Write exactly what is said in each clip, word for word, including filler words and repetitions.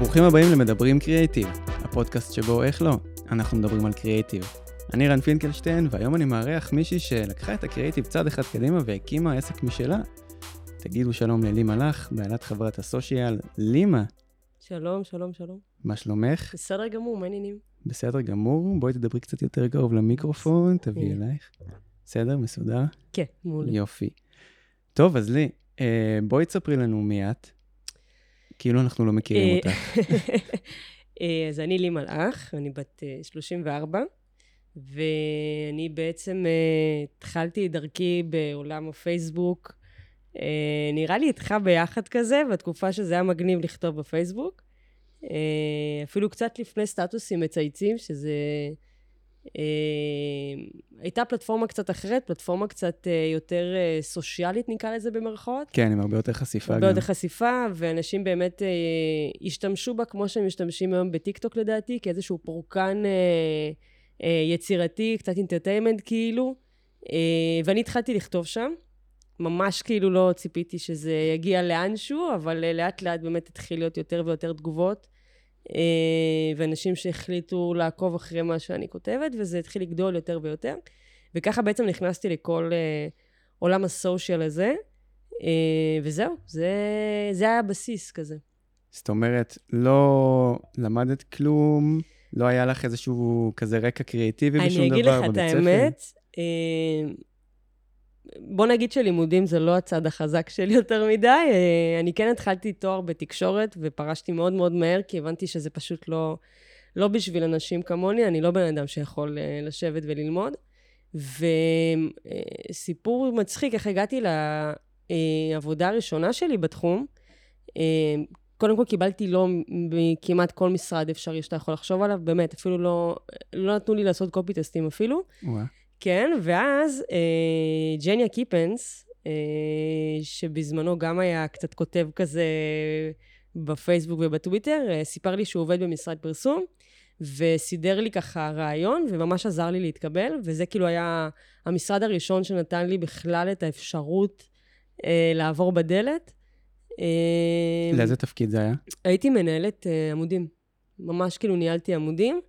ברוכים הבאים למדברים קריאיטיב, הפודקאסט שבו איך לא, אנחנו מדברים על קריאיטיב. אני רן פינקלשטיין, והיום אני מארח מישהי שלקחה את הקריאיטיב צעד אחד קדימה והקימה עסק משלה. תגידו שלום ללי מלאך, בעלת חברת הסושיאל, לימה. שלום, שלום, שלום. מה שלומך? בסדר גמור, מעניינים. בסדר גמור, בואי תדברי קצת יותר קרוב למיקרופון, תביאי אלייך. בסדר, מסודר? כן, מעולה. יופי. טוב, אז לי, בואי תספרי לנו מי את. כאילו אנחנו לא מכירים אותה. אז אני לי מלאך, אני בת שלושים וארבע, ואני בעצם התחלתי דרכי בעולם הפייסבוק. נראה לי איתך ביחד כזה, בתקופה שזה היה מגניב לכתוב בפייסבוק. אפילו קצת לפני סטטוסים מצייצים, שזה הייתה פלטפורמה קצת אחרת, פלטפורמה קצת יותר סושיאלית, נקרא לזה במרכאות. כן, עם הרבה יותר חשיפה. הרבה יותר חשיפה, ואנשים באמת השתמשו בה כמו שהם משתמשים היום בטיקטוק לדעתי, כאיזשהו פורקן יצירתי, קצת אינטרטיימנט כאילו, ואני התחלתי לכתוב שם. ממש כאילו לא ציפיתי שזה יגיע לאנשהו, אבל לאט לאט באמת התחיל להיות יותר ויותר תגובות, ואנשים שהחליטו לעקוב אחרי מה שאני כותבת, וזה התחיל לגדול יותר ויותר, וככה בעצם נכנסתי לכל עולם הסושיאל הזה, וזהו, זה, זה היה הבסיס כזה. זאת אומרת, לא למדת כלום, לא היה לך איזשהו כזה רקע קריאטיבי בשום דבר בבית ספר? אני אגיד לך את האמת, בוא נגיד שלימודים זה לא הצד החזק שלי יותר מדי, אני כן התחלתי תואר בתקשורת ופרשתי מאוד מאוד מהר, כי הבנתי שזה פשוט לא, לא בשביל אנשים כמוני, אני לא בן אדם שיכול לשבת וללמוד, וסיפור מצחיק, איך הגעתי לעבודה הראשונה שלי בתחום, קודם כל קיבלתי לא כמעט כל משרד אפשרי שאתה יכול לחשוב עליו, באמת, אפילו לא, לא נתנו לי לעשות קופי טסטים אפילו, וואו. כן, ואז אה, ג'ניה קיפנס, אה, שבזמנו גם היה קצת כותב כזה בפייסבוק ובטוויטר, אה, סיפר לי שהוא עובד במשרד פרסום, וסידר לי ככה רעיון, וממש עזר לי להתקבל, וזה כאילו היה המשרד הראשון שנתן לי בכלל את האפשרות אה, לעבור בדלת. אה, לאיזה תפקיד זה היה? הייתי מנהלת אה, עמודים, ממש כאילו ניהלתי עמודים,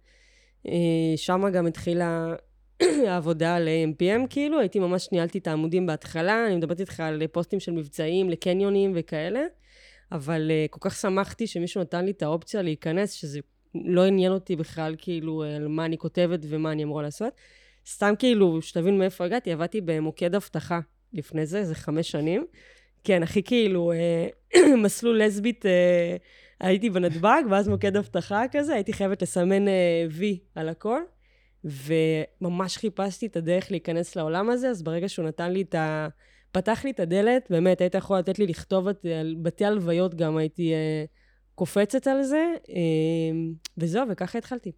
אה, שם גם התחילה העבודה על אם פי אם, כאילו, הייתי ממש ניהלתי את העמודים בהתחלה, אני מדברת איתך על פוסטים של מבצעים, לקניונים וכאלה, אבל uh, כל כך שמחתי שמישהו נתן לי את האופציה להיכנס, שזה לא עניין אותי בכלל, כאילו, על מה אני כותבת ומה אני אמורה לעשות. סתם כאילו, שתבין מאיפה הגעתי, עבדתי במוקד הבטחה לפני זה, זה חמש שנים. כן, הכי כאילו, uh, מסלול לסבית, uh, הייתי בנדבק, ואז מוקד הבטחה כזה, הייתי חייבת לסמן וי uh, על הכל. וממש חיפשתי את הדרך להיכנס לעולם הזה, אז ברגע שהוא נתן לי את ה... פתח לי את הדלת, באמת היית יכול לתת לי לכתוב על בתי הלוויות, גם הייתי אה, קופצת על זה, אה, וזהו, וככה התחלתי.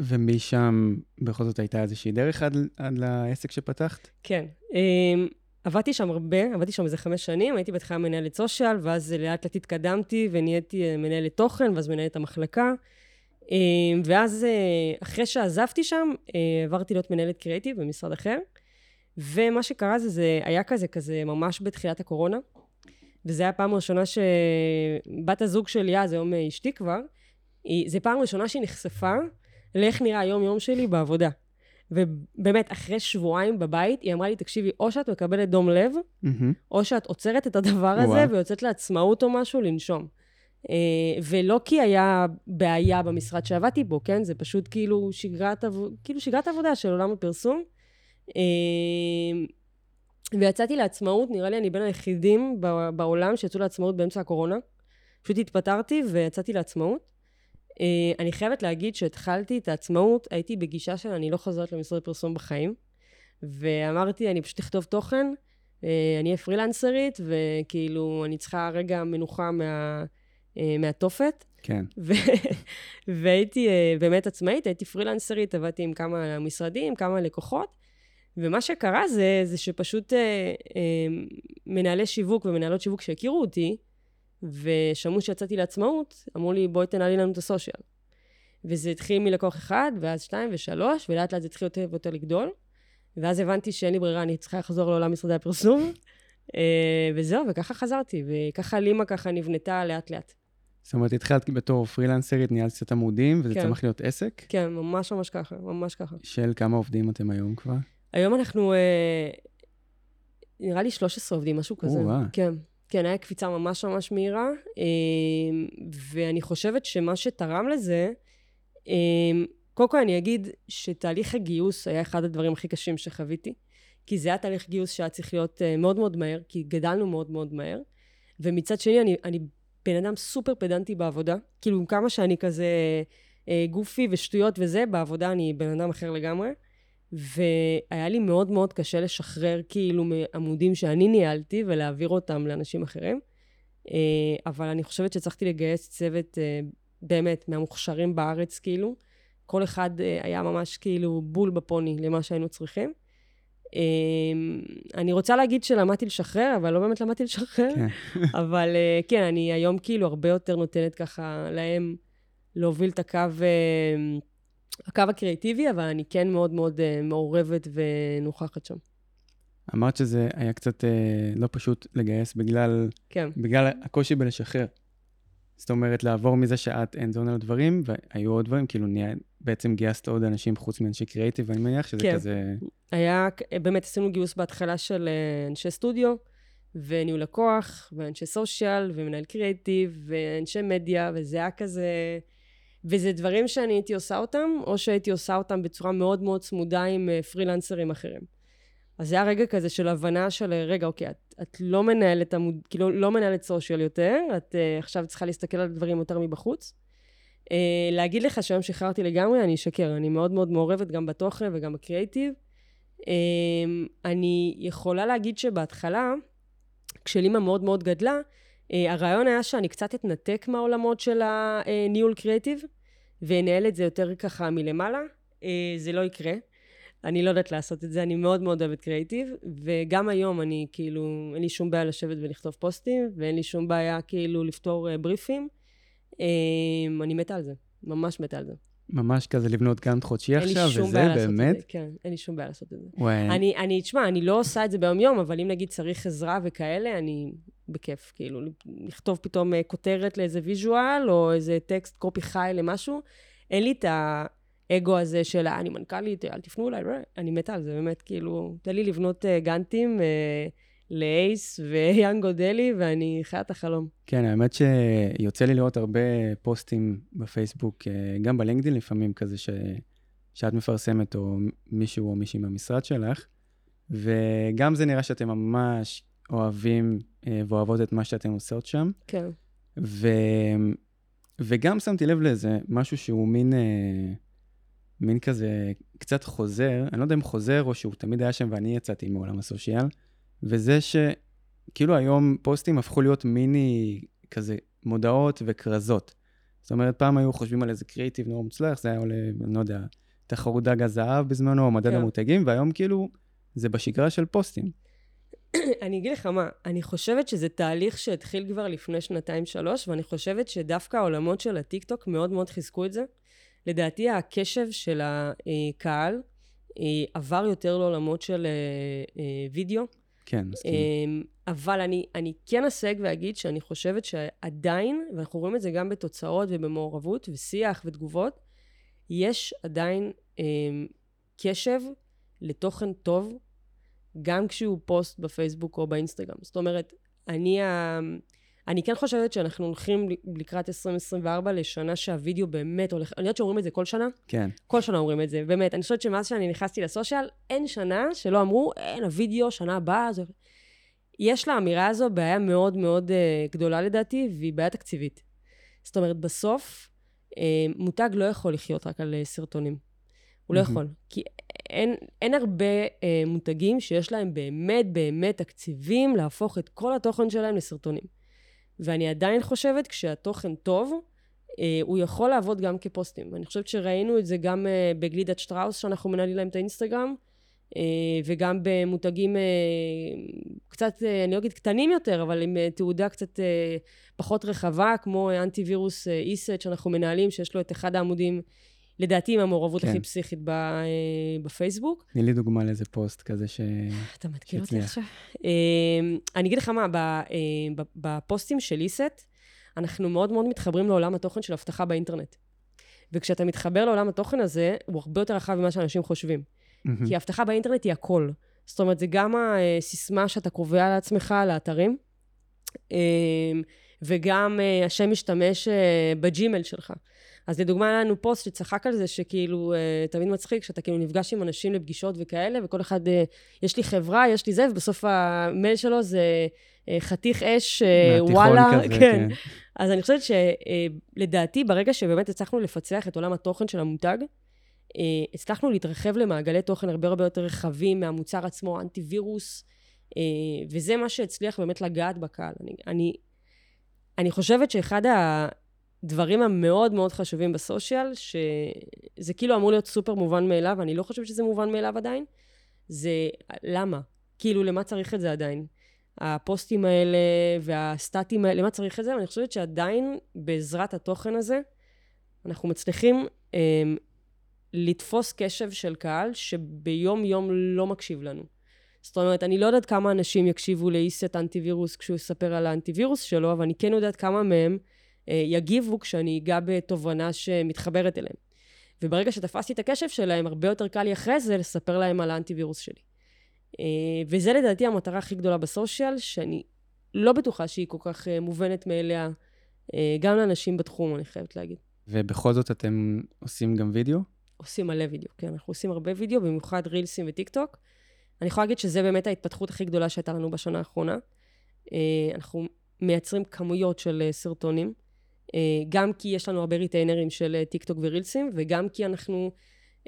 ומשם, בכל זאת הייתה איזושהי דרך עד, עד לעסק שפתחת? כן, אה, עבדתי שם הרבה, עבדתי שם איזה חמש שנים, הייתי בתחילה מנהלת סושיאל, ואז לאט לאט התקדמתי, ונהייתי מנהלת תוכן, ואז מנהלת המחלקה, ואז אחרי שעזבתי שם, עברתי להיות מנהלת קריאיטיב במשרד אחר, ומה שקרה זה, זה היה כזה, כזה ממש בתחילת הקורונה, וזה היה פעם ראשונה שבת הזוג שלי, אז היום אשתי כבר, זה פעם ראשונה שהיא נחשפה לאיך נראה היום יום שלי בעבודה. ובאמת, אחרי שבועיים בבית, היא אמרה לי, תקשיבי, או שאת מקבלת דום לב, או שאת עוצרת את הדבר הזה ויוצאת לעצמאות או משהו לנשום. ולא כי היה בעיה במשרד שעבדתי בו, כן? זה פשוט כאילו שגרת, כאילו שגרת עבודה של עולם הפרסום. ויצאתי לעצמאות, נראה לי אני בין היחידים בעולם שיצאו לעצמאות באמצע הקורונה. פשוט התפטרתי ויצאתי לעצמאות. אני חייבת להגיד שהתחלתי את העצמאות, הייתי בגישה של אני לא חוזרת למשרד פרסום בחיים, ואמרתי, אני פשוט אכתוב תוכן, אני אהיה פרילנסרית, וכאילו אני צריכה רגע מנוחה מה... מהתופת. כן. והייתי באמת עצמאית, הייתי פרילנסרית, עבדתי עם כמה משרדים, כמה לקוחות, ומה שקרה זה, זה שפשוט מנהלי שיווק ומנהלות שיווק שהכירו אותי, ושמעו שיצאתי לעצמאות, אמרו לי, בואי תנהלי לנו את הסושיאל. וזה התחיל מלקוח אחד, ואז שתיים ושלוש, ולאט לאט זה התחיל יותר ויותר לגדול, ואז הבנתי שאין לי ברירה, אני צריכה לחזור לעולם משרדי הפרסום, וזהו, וככה חזרתי, וככה לימה ככה נבנתה לאט לאט. זאת אומרת, התחילת בתור פרילנסרית, ניהלת קצת עמודים, וזה כן. צריך להיות עסק? כן, ממש ממש ככה, ממש ככה. של כמה עובדים אתם היום כבר? היום אנחנו, אה, נראה לי שלוש עשרה עובדים, משהו כזה. וואו. כן, כן, היה קפיצה ממש ממש מהירה, אה, ואני חושבת שמה שתרם לזה, אה, קודם כל אני אגיד שתהליך הגיוס היה אחד הדברים הכי קשים שחוויתי, כי זה היה תהליך גיוס שהיה צריך להיות אה, מאוד מאוד מהר, כי גדלנו מאוד מאוד מהר, ומצד שני אני... אני בן אדם סופר פדנטי בעבודה, כאילו כמה שאני כזה אה, גופי ושטויות וזה, בעבודה אני בן אדם אחר לגמרי, והיה לי מאוד מאוד קשה לשחרר כאילו מעמודים שאני ניהלתי, ולהעביר אותם לאנשים אחרים, אה, אבל אני חושבת שצריכתי לגייס צוות אה, באמת מהמוכשרים בארץ כאילו, כל אחד אה, היה ממש כאילו בול בפוני למה שהיינו צריכים, אני רוצה להגיד שלמדתי לשחרר, אבל לא באמת למדתי לשחרר, אבל כן, אני היום כאילו הרבה יותר נותנת ככה להם להוביל את הקו, הקו הקריאטיבי, אבל אני כן מאוד מאוד מעורבת ונוכחת שם. אמרת שזה היה קצת לא פשוט לגייס בגלל, בגלל הקושי בלשחרר. זאת אומרת, לעבור מזה שאת אין זון על הדברים, והיו עוד דברים, כאילו בעצם גייסת עוד אנשים חוץ מאנשי קריאיטיב, ואני מניח שזה כן. כזה... היה, באמת עשינו גיוס בהתחלה של אנשי סטודיו, וניהול לקוח, ואנשי סושיאל, ומנהל קריאיטיב, ואנשי מדיה, וזה היה כזה... וזה דברים שאני הייתי עושה אותם, או שהייתי עושה אותם בצורה מאוד מאוד צמודה עם פרילנסרים אחרים. אז זה היה רגע כזה של הבנה של, רגע, אוקיי, את, את לא מנהלת עמוד, כאילו לא מנהלת סושיאל יותר, את uh, עכשיו צריכה להסתכל על דברים יותר מבחוץ. Uh, להגיד לך שהיום שחררתי לגמרי, אני אשקר, אני מאוד מאוד מעורבת גם בתוכן וגם בקריאיטיב. Uh, אני יכולה להגיד שבהתחלה, כשלימה מאוד מאוד גדלה, uh, הרעיון היה שאני קצת אתנתק מהעולמות של הניהול קריאיטיב, ונהל את זה יותר ככה מלמעלה, uh, זה לא יקרה. אני לא יודעת לעשות את זה, אני מאוד מאוד אוהבת קריאיטיב, וגם היום אני כאילו, אין לי שום בעיה לשבת ולכתוב פוסטים, ואין לי שום בעיה כאילו לפתור בריפים. אני מתה על זה, ממש מתה על זה. ממש כזה לבנות גאנט חודשי עכשיו, וזה באמת? כן, אין לי שום בעיה לעשות את זה. אני, אני, תשמע, אני לא עושה את זה ביום יום, אבל אם נגיד צריך עזרה וכאלה, אני בכיף, כאילו, לכתוב פתאום כותרת לאיזה ויז'ואל, או איזה טקסט קופי חי למשהו, אין לי את ה... אגו הזה של, אני מנכלית, אל תפנו אליי, אני מתה על זה, באמת, כאילו, תן לי לבנות גאנטים לאייס ויאנגו דלי, ואני חיית החלום. כן, האמת שיוצא לי לראות הרבה פוסטים בפייסבוק, גם בלינקדין לפעמים כזה ש... שאת מפרסמת, או מישהו או מישהי מהמשרד שלך, וגם זה נראה שאתם ממש אוהבים ואוהבות את מה שאתם עושות שם. כן. ו... וגם שמתי לב לזה, משהו שהוא מין... מין כזה קצת חוזר, אני לא יודע אם חוזר או שהוא תמיד היה שם ואני יצאתי מעולם הסושיאל, וזה שכאילו היום פוסטים הפכו להיות מיני כזה מודעות וקרזות. זאת אומרת, פעם היו חושבים על איזה קריאיטיב נורא מוצלח, זה היה עולה, אני לא יודע, תחרות דג הזהב בזמנו, מדד המותגים, והיום כאילו זה בשגרה של פוסטים. אני אגיד לך מה, אני חושבת שזה תהליך שהתחיל כבר לפני שנתיים שלוש, ואני חושבת שדווקא העולמות של הטיקטוק מאוד מאוד חיזקו את זה. לדעתי, הקשב של הקהל עבר יותר לעולמות של וידאו. כן, מסכים. אבל אני, אני כן אסג ואגיד שאני חושבת שעדיין, ואנחנו רואים את זה גם בתוצאות ובמעורבות ושיח ותגובות, יש עדיין קשב לתוכן טוב, גם כשהוא פוסט בפייסבוק או באינסטגרם. זאת אומרת, אני... אני כן חושבת שאנחנו הולכים לקראת עשרים עשרים וארבע לשנה שהווידאו באמת הולך... אני יודעת שאומרים את זה כל שנה? כן. כל שנה אומרים את זה, באמת. אני חושבת שמאז שאני נכנסתי לסושיאל, אין שנה שלא אמרו, אין, הווידאו, שנה הבאה, זה... יש לאמירה הזו בעיה מאוד מאוד uh, גדולה לדעתי, והיא בעיה תקציבית. זאת אומרת, בסוף, uh, מותג לא יכול לחיות רק על uh, סרטונים. הוא לא יכול. כי אין, אין הרבה uh, מותגים שיש להם באמת באמת תקציבים להפוך את כל התוכן שלהם לסרטונים. ואני עדיין חושבת, כשהתוכן טוב, אה, הוא יכול לעבוד גם כפוסטים. אני חושבת שראינו את זה גם אה, בגלידת שטראוס, שאנחנו מנהלים להם את האינסטגרם, אה, וגם במותגים אה, קצת, אה, אני לא אגיד קטנים יותר, אבל עם אה, תעודה קצת אה, פחות רחבה, כמו אנטיביירוס איסט, שאנחנו מנהלים, שיש לו את אחד העמודים, לדעתי, עם המעורבות כן. הכי פסיכית ב, אה, בפייסבוק. תני לי דוגמה לאיזה פוסט כזה ש... אתה מתקיל אותי עכשיו. אה, אני אגיד לך מה, ב, אה, בפוסטים של איסט, אנחנו מאוד מאוד מתחברים לעולם התוכן של הבטחה באינטרנט. וכשאתה מתחבר לעולם התוכן הזה, הוא הרבה יותר רחב ממה שאנשים חושבים. Mm-hmm. כי הבטחה באינטרנט היא הכל. זאת אומרת, זה גם הסיסמה שאתה קובע לעצמך על האתרים, וגם השם משתמש בג'ימל שלך. אז לדוגמה, היה לנו פוסט שצחק על זה, שכאילו, תמיד מצחיק, שאתה כאילו נפגש עם אנשים לפגישות וכאלה, וכל אחד, יש לי חברה, יש לי זה, ובסוף המייל שלו זה חתיך אש, וואלה. כזה, כן. כן. אז אני חושבת שלדעתי, ברגע שבאמת הצלחנו לפצח את עולם התוכן של המותג, הצלחנו להתרחב למעגלי תוכן הרבה הרבה יותר רחבים מהמוצר עצמו, אנטיבירוס, וזה מה שהצליח באמת לגעת בקהל. אני, אני, אני חושבת שאחד ה... דברים המאוד מאוד חשובים בסושיאל, שזה כאילו אמור להיות סופר מובן מאליו, אני לא חושבת שזה מובן מאליו עדיין, זה למה? כאילו, למה צריך את זה עדיין? הפוסטים האלה והסטטים האלה, למה צריך את זה? ואני חושבת שעדיין, בעזרת התוכן הזה, אנחנו מצליחים אמ, לתפוס קשב של קהל, שביום יום לא מקשיב לנו. זאת אומרת, אני לא יודעת כמה אנשים יקשיבו לאיסט אנטיבירוס, כשהוא יספר על האנטיבירוס שלו, אבל אני כן יודעת כמה מהם, יגיבו כשאני אגע בתובנה שמתחברת אליהם. וברגע שתפסתי את הקשב שלהם, הרבה יותר קל לי אחרי זה לספר להם על האנטיבירוס שלי. וזה לדעתי המטרה הכי גדולה בסושיאל, שאני לא בטוחה שהיא כל כך מובנת מאליה, גם לאנשים בתחום, אני חייבת להגיד. ובכל זאת אתם עושים גם וידאו? עושים מלא וידאו, כן. אנחנו עושים הרבה וידאו, במיוחד רילסים וטיקטוק. אני יכולה להגיד שזה באמת ההתפתחות הכי גדולה שהייתה לנו בשנה האחרונה. אנחנו מייצרים כמויות של סרטונים, גם כי יש לנו הרבה ריטיינרים של טיקטוק ורילסים, וגם כי אנחנו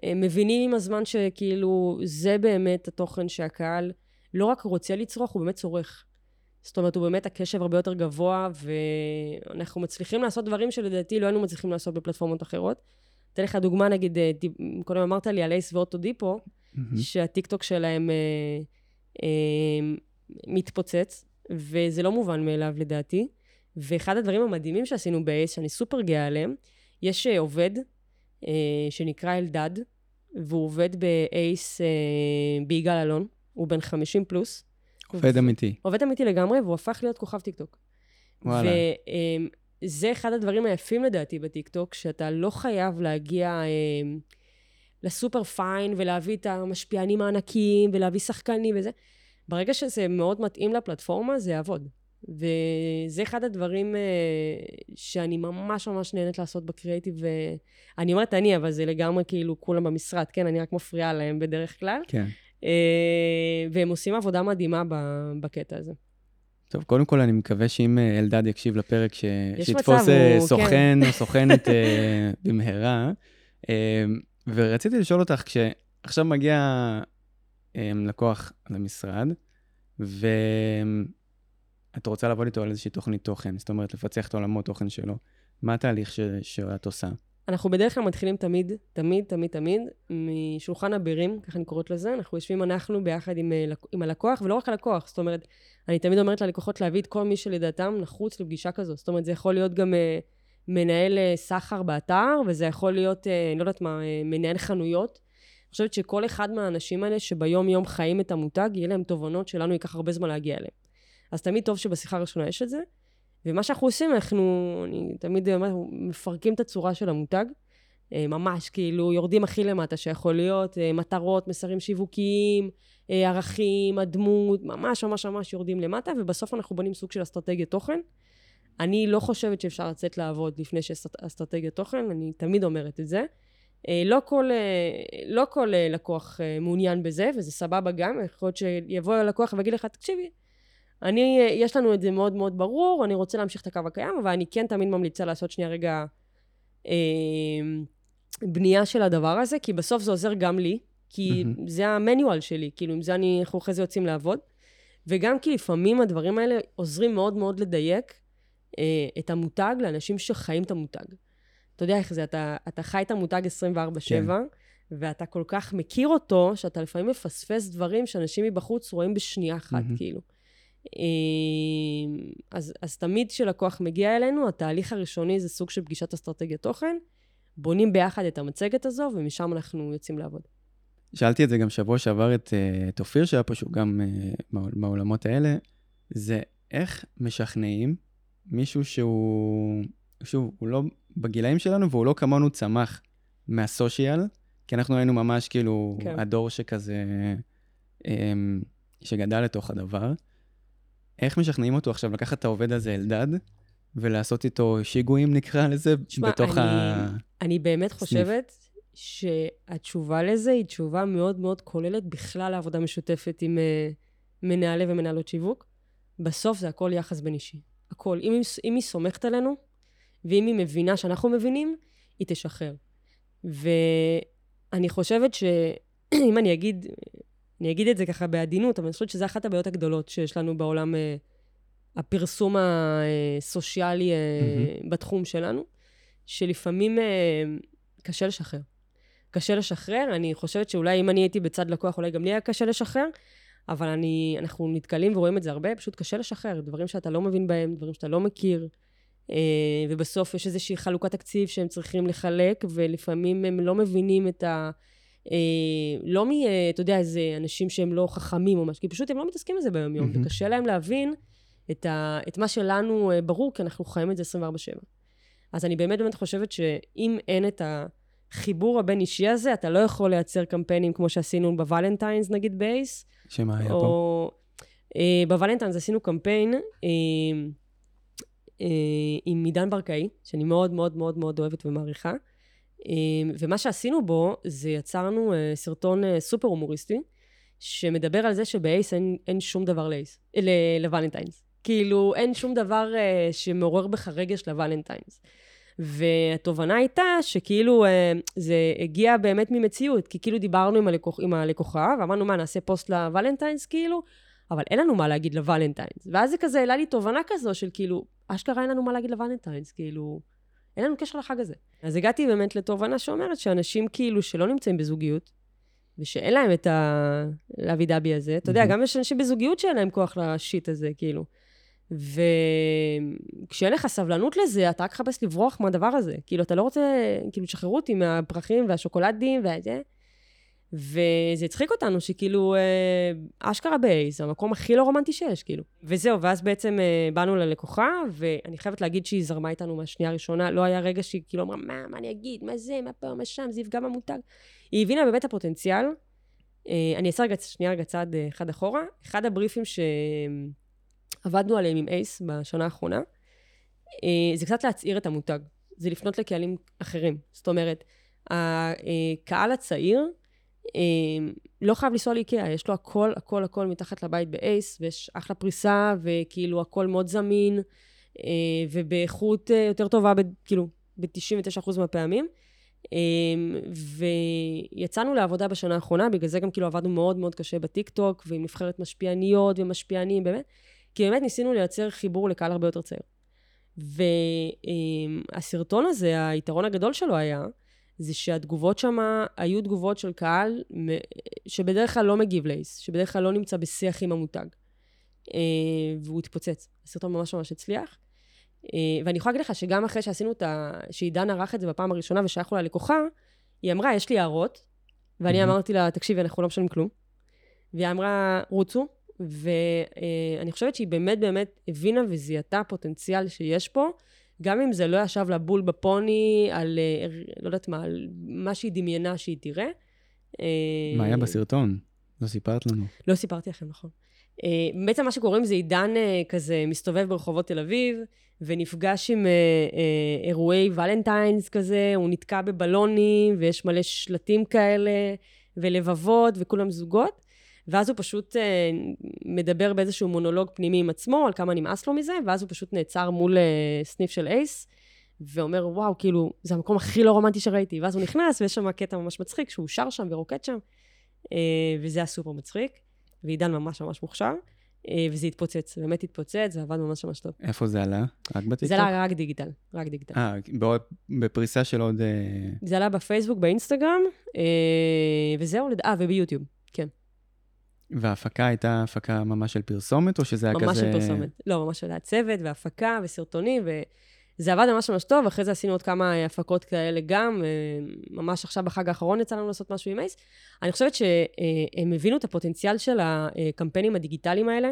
מבינים עם הזמן שכאילו זה באמת התוכן שהקהל לא רק רוצה לצרוך, הוא באמת צורך. זאת אומרת, הוא באמת הקשב הרבה יותר גבוה, ואנחנו מצליחים לעשות דברים שלדעתי לא היינו מצליחים לעשות בפלטפורמות אחרות. אתן לך דוגמה, נגיד, קודם אמרת לי על אייס ואוטו דיפו, שהטיקטוק שלהם מתפוצץ, וזה לא מובן מאליו לדעתי. ואחד הדברים המדהימים שעשינו באייס, שאני סופר גאה עליהם, יש עובד אה, שנקרא אלדד, והוא עובד באייס אה, ביגל אלון, הוא בן חמישים פלוס. עובד ו... אמיתי. עובד אמיתי לגמרי, והוא הפך להיות כוכב טיקטוק. וואלה. וזה אה, אחד הדברים היפים לדעתי בטיקטוק, שאתה לא חייב להגיע אה, לסופר פיין, ולהביא את המשפיענים הענקים, ולהביא שחקנים וזה. ברגע שזה מאוד מתאים לפלטפורמה, זה יעבוד. וזה אחד הדברים שאני ממש ממש נהנית לעשות בקריאיטיב, ואני אומרת אני, אבל זה לגמרי כאילו כולם במשרד, כן, אני רק מפריעה להם בדרך כלל, כן. והם עושים עבודה מדהימה בקטע הזה. טוב, קודם כל אני מקווה שאם אלדד יקשיב לפרק, ש... שיתפוס הוא... סוכן או סוכנת במהרה, ורציתי לשאול אותך, כשעכשיו מגיע לקוח למשרד, ו... את רוצה לעבוד איתו על איזושהי תוכנית תוכן, זאת אומרת, לפצח את עולמו תוכן שלו. מה התהליך ש... שאת עושה? אנחנו בדרך כלל מתחילים תמיד, תמיד, תמיד, תמיד, משולחן הבירים, ככה אני קוראת לזה, אנחנו יושבים אנחנו ביחד עם, עם הלקוח, ולא רק הלקוח, זאת אומרת, אני תמיד אומרת ללקוחות להביא את כל מי שלדעתם נחוץ לפגישה כזו, זאת אומרת, זה יכול להיות גם uh, מנהל uh, סחר באתר, וזה יכול להיות, uh, לא יודעת מה, uh, מנהל חנויות. אני חושבת שכל אחד מהאנשים האלה שביום יום חיים את המותג, יהיה להם תובנות שלנו ייקח הרבה זמן להגיע אליהם. אז תמיד טוב שבשיחה הראשונה יש את זה, ומה שאנחנו עושים, אנחנו, אני תמיד מפרקים את הצורה של המותג, ממש כאילו יורדים הכי למטה שיכול להיות, מטרות, מסרים שיווקיים, ערכים, הדמות, ממש ממש ממש יורדים למטה, ובסוף אנחנו בונים סוג של אסטרטגיית תוכן. אני לא חושבת שאפשר לצאת לעבוד לפני שאסטרטגיית תוכן, אני תמיד אומרת את זה. לא כל, לא כל לקוח מעוניין בזה, וזה סבבה גם, יכול להיות שיבוא הלקוח ויגיד לך, תקשיבי, אני, יש לנו את זה מאוד מאוד ברור, אני רוצה להמשיך את הקו הקיים, אבל אני כן תמיד ממליצה לעשות שנייה רגע אה, בנייה של הדבר הזה, כי בסוף זה עוזר גם לי, כי mm-hmm. זה המניואל שלי, כאילו עם זה אני, אנחנו אחרי זה יוצאים לעבוד, וגם כי לפעמים הדברים האלה עוזרים מאוד מאוד לדייק אה, את המותג לאנשים שחיים את המותג. אתה יודע איך זה, אתה, אתה חי את המותג עשרים וארבע שבע, כן. ואתה כל כך מכיר אותו, שאתה לפעמים מפספס דברים שאנשים מבחוץ רואים בשנייה אחת, mm-hmm. כאילו. אז, אז תמיד שלקוח מגיע אלינו, התהליך הראשוני זה סוג של פגישת אסטרטגיית תוכן, בונים ביחד את המצגת הזו, ומשם אנחנו יוצאים לעבוד. שאלתי את זה גם שבוע שעבר את, את אופיר, שהיה פשוט גם בעולמות האלה, זה איך משכנעים מישהו שהוא, שוב, הוא לא בגילאים שלנו, והוא לא כמונו צמח מהסושיאל, כי אנחנו היינו ממש כאילו כן. הדור שכזה, שגדל לתוך הדבר. איך משכנעים אותו עכשיו לקחת את העובד הזה אלדד, ולעשות איתו שיגועים נקרא לזה, שמה, בתוך אני, ה... אני באמת סניף. חושבת שהתשובה לזה היא תשובה מאוד מאוד כוללת, בכלל העבודה משותפת עם מנהלי ומנהלות שיווק. בסוף זה הכל יחס בין אישי. הכל. אם, אם היא סומכת עלינו, ואם היא מבינה שאנחנו מבינים, היא תשחרר. ואני חושבת שאם אני אגיד, אני אגיד את זה ככה בעדינות, אבל אני חושבת שזה אחת הבעיות הגדולות שיש לנו בעולם הפרסום הסושיאלי mm-hmm. בתחום שלנו, שלפעמים קשה לשחרר. קשה לשחרר, אני חושבת שאולי אם אני הייתי בצד לקוח, אולי גם לי היה קשה לשחרר, אבל אני, אנחנו נתקלים ורואים את זה הרבה, פשוט קשה לשחרר, דברים שאתה לא מבין בהם, דברים שאתה לא מכיר, ובסוף יש איזושהי חלוקת תקציב שהם צריכים לחלק, ולפעמים הם לא מבינים את ה... לא מ... אתה יודע, זה אנשים שהם לא חכמים או משהו, כי פשוט הם לא מתעסקים לזה ביום יום, וקשה להם להבין את, ה... את מה שלנו ברור, כי אנחנו חיים את זה עשרים וארבע שבע. אז אני באמת באמת חושבת שאם אין את החיבור הבין אישי הזה, אתה לא יכול לייצר קמפיינים כמו שעשינו בוולנטיינס, נגיד בייס, שמה היה או... פה? בוולנטיינס עשינו קמפיין עם עידן ברקאי, שאני מאוד מאוד מאוד מאוד אוהבת ומעריכה, ומה שעשינו בו זה יצרנו סרטון סופר הומוריסטי, שמדבר על זה שבאייס אין, אין שום דבר לאייס, לוולנטיינס. כאילו אין שום דבר שמעורר בך רגש לוולנטיינס. והתובנה הייתה שכאילו זה הגיע באמת ממציאות, כי כאילו דיברנו עם, הלקוח, עם הלקוחה, ואמרנו מה, נעשה פוסט לוולנטיינס כאילו, אבל אין לנו מה להגיד לוולנטיינס. ואז זה כזה, העלה לי תובנה כזו של כאילו, אשכרה אין לנו מה להגיד לוולנטיינס, כאילו, אין לנו קשר לחג הזה. אז הגעתי באמת לתובנה שאומרת שאנשים כאילו שלא נמצאים בזוגיות, ושאין להם את ה... להביא דבי הזה, אתה יודע, גם יש אנשים בזוגיות שאין להם כוח לשיט הזה, כאילו. וכשאין לך סבלנות לזה, אתה רק חפש לברוח מהדבר הזה. כאילו, אתה לא רוצה, כאילו, שחררו אותי מהפרחים והשוקולדים וזה. וזה הצחיק אותנו שכאילו, אשכרה באייס, המקום הכי לא רומנטי שיש, כאילו. וזהו, ואז בעצם באנו ללקוחה, ואני חייבת להגיד שהיא זרמה איתנו מהשנייה הראשונה, לא היה רגע שהיא כאילו אמרה, מה, מה אני אגיד, מה זה, מה פה, מה שם, זה יפגע במותג. היא הבינה בבית הפוטנציאל, אני אעשה רגע, שנייה רגע צעד אחד אחורה, אחד הבריפים שעבדנו עליהם עם אייס בשנה האחרונה, זה קצת להצעיר את המותג, זה לפנות לקהלים אחרים, זאת אומרת, הקהל הצעיר, לא חייב לנסוע לאיקאה, יש לו הכל, הכל, הכל מתחת לבית באייס, ויש אחלה פריסה, וכאילו הכל מאוד זמין, ובאיכות יותר טובה, כאילו, ב-תשעים ותשעה אחוז מהפעמים, ויצאנו לעבודה בשנה האחרונה, בגלל זה גם כאילו עבדנו מאוד מאוד קשה בטיקטוק, ועם נבחרת משפיעניות ומשפיענים, באמת, כי באמת ניסינו לייצר חיבור לקהל הרבה יותר צעיר. והסרטון הזה, היתרון הגדול שלו היה, זה שהתגובות שמה היו תגובות של קהל שבדרך כלל לא מגיב לאייס, שבדרך כלל לא נמצא בשיח עם המותג. והוא התפוצץ. הסרטון ממש ממש הצליח. ואני יכולה להגיד לך שגם אחרי שעשינו את ה... שעידן ערך את זה בפעם הראשונה ושייך לה לקוחה, היא אמרה, יש לי הערות, ואני אמרתי לה, תקשיבי, אנחנו לא משלמים כלום. והיא אמרה, רוצו, ואני חושבת שהיא באמת באמת הבינה וזיהתה פוטנציאל שיש פה, גם אם זה לא ישב לבול בפוני, על, לא יודעת מה, על מה שהיא דמיינה שהיא תראה. מה היה בסרטון? לא סיפרת לנו. לא סיפרתי לכם, נכון. בעצם מה שקוראים זה עידן כזה מסתובב ברחובות תל אביב, ונפגש עם אירועי ולנטיינס כזה, הוא נתקע בבלונים, ויש מלא שלטים כאלה, ולבבות, וכולם זוגות. ואז הוא פשוט מדבר באיזשהו מונולוג פנימי עם עצמו, על כמה נמאס לו מזה, ואז הוא פשוט נעצר מול סניף של אייס, ואומר, וואו, כאילו, זה המקום הכי לא רומנטי שראיתי, ואז הוא נכנס, ויש שם קטע ממש מצחיק, שהוא שר שם ורוקט שם, וזה היה סופר מצחיק, ועידן ממש ממש מוכשר, וזה התפוצץ, באמת התפוצץ, זה עבד ממש ממש טוב. איפה זה עלה? רק בטיקטוק? זה עלה רק דיגיטל, רק דיגיטל. אה, בפריסה של עוד... זה עלה בפייסבוק, באינסטגרם, וזהו, אה, וביוטיוב, כן. וההפקה הייתה הפקה ממש של פרסומת, או שזה היה כזה... ממש של פרסומת. לא, ממש של הצוות, והפקה, וסרטונים, וזה עבד ממש ממש טוב, אחרי זה עשינו עוד כמה הפקות כאלה גם, ממש עכשיו בחג האחרון יצא לנו לעשות משהו עם אייס. אני חושבת שהם הבינו את הפוטנציאל של הקמפיינים הדיגיטליים האלה,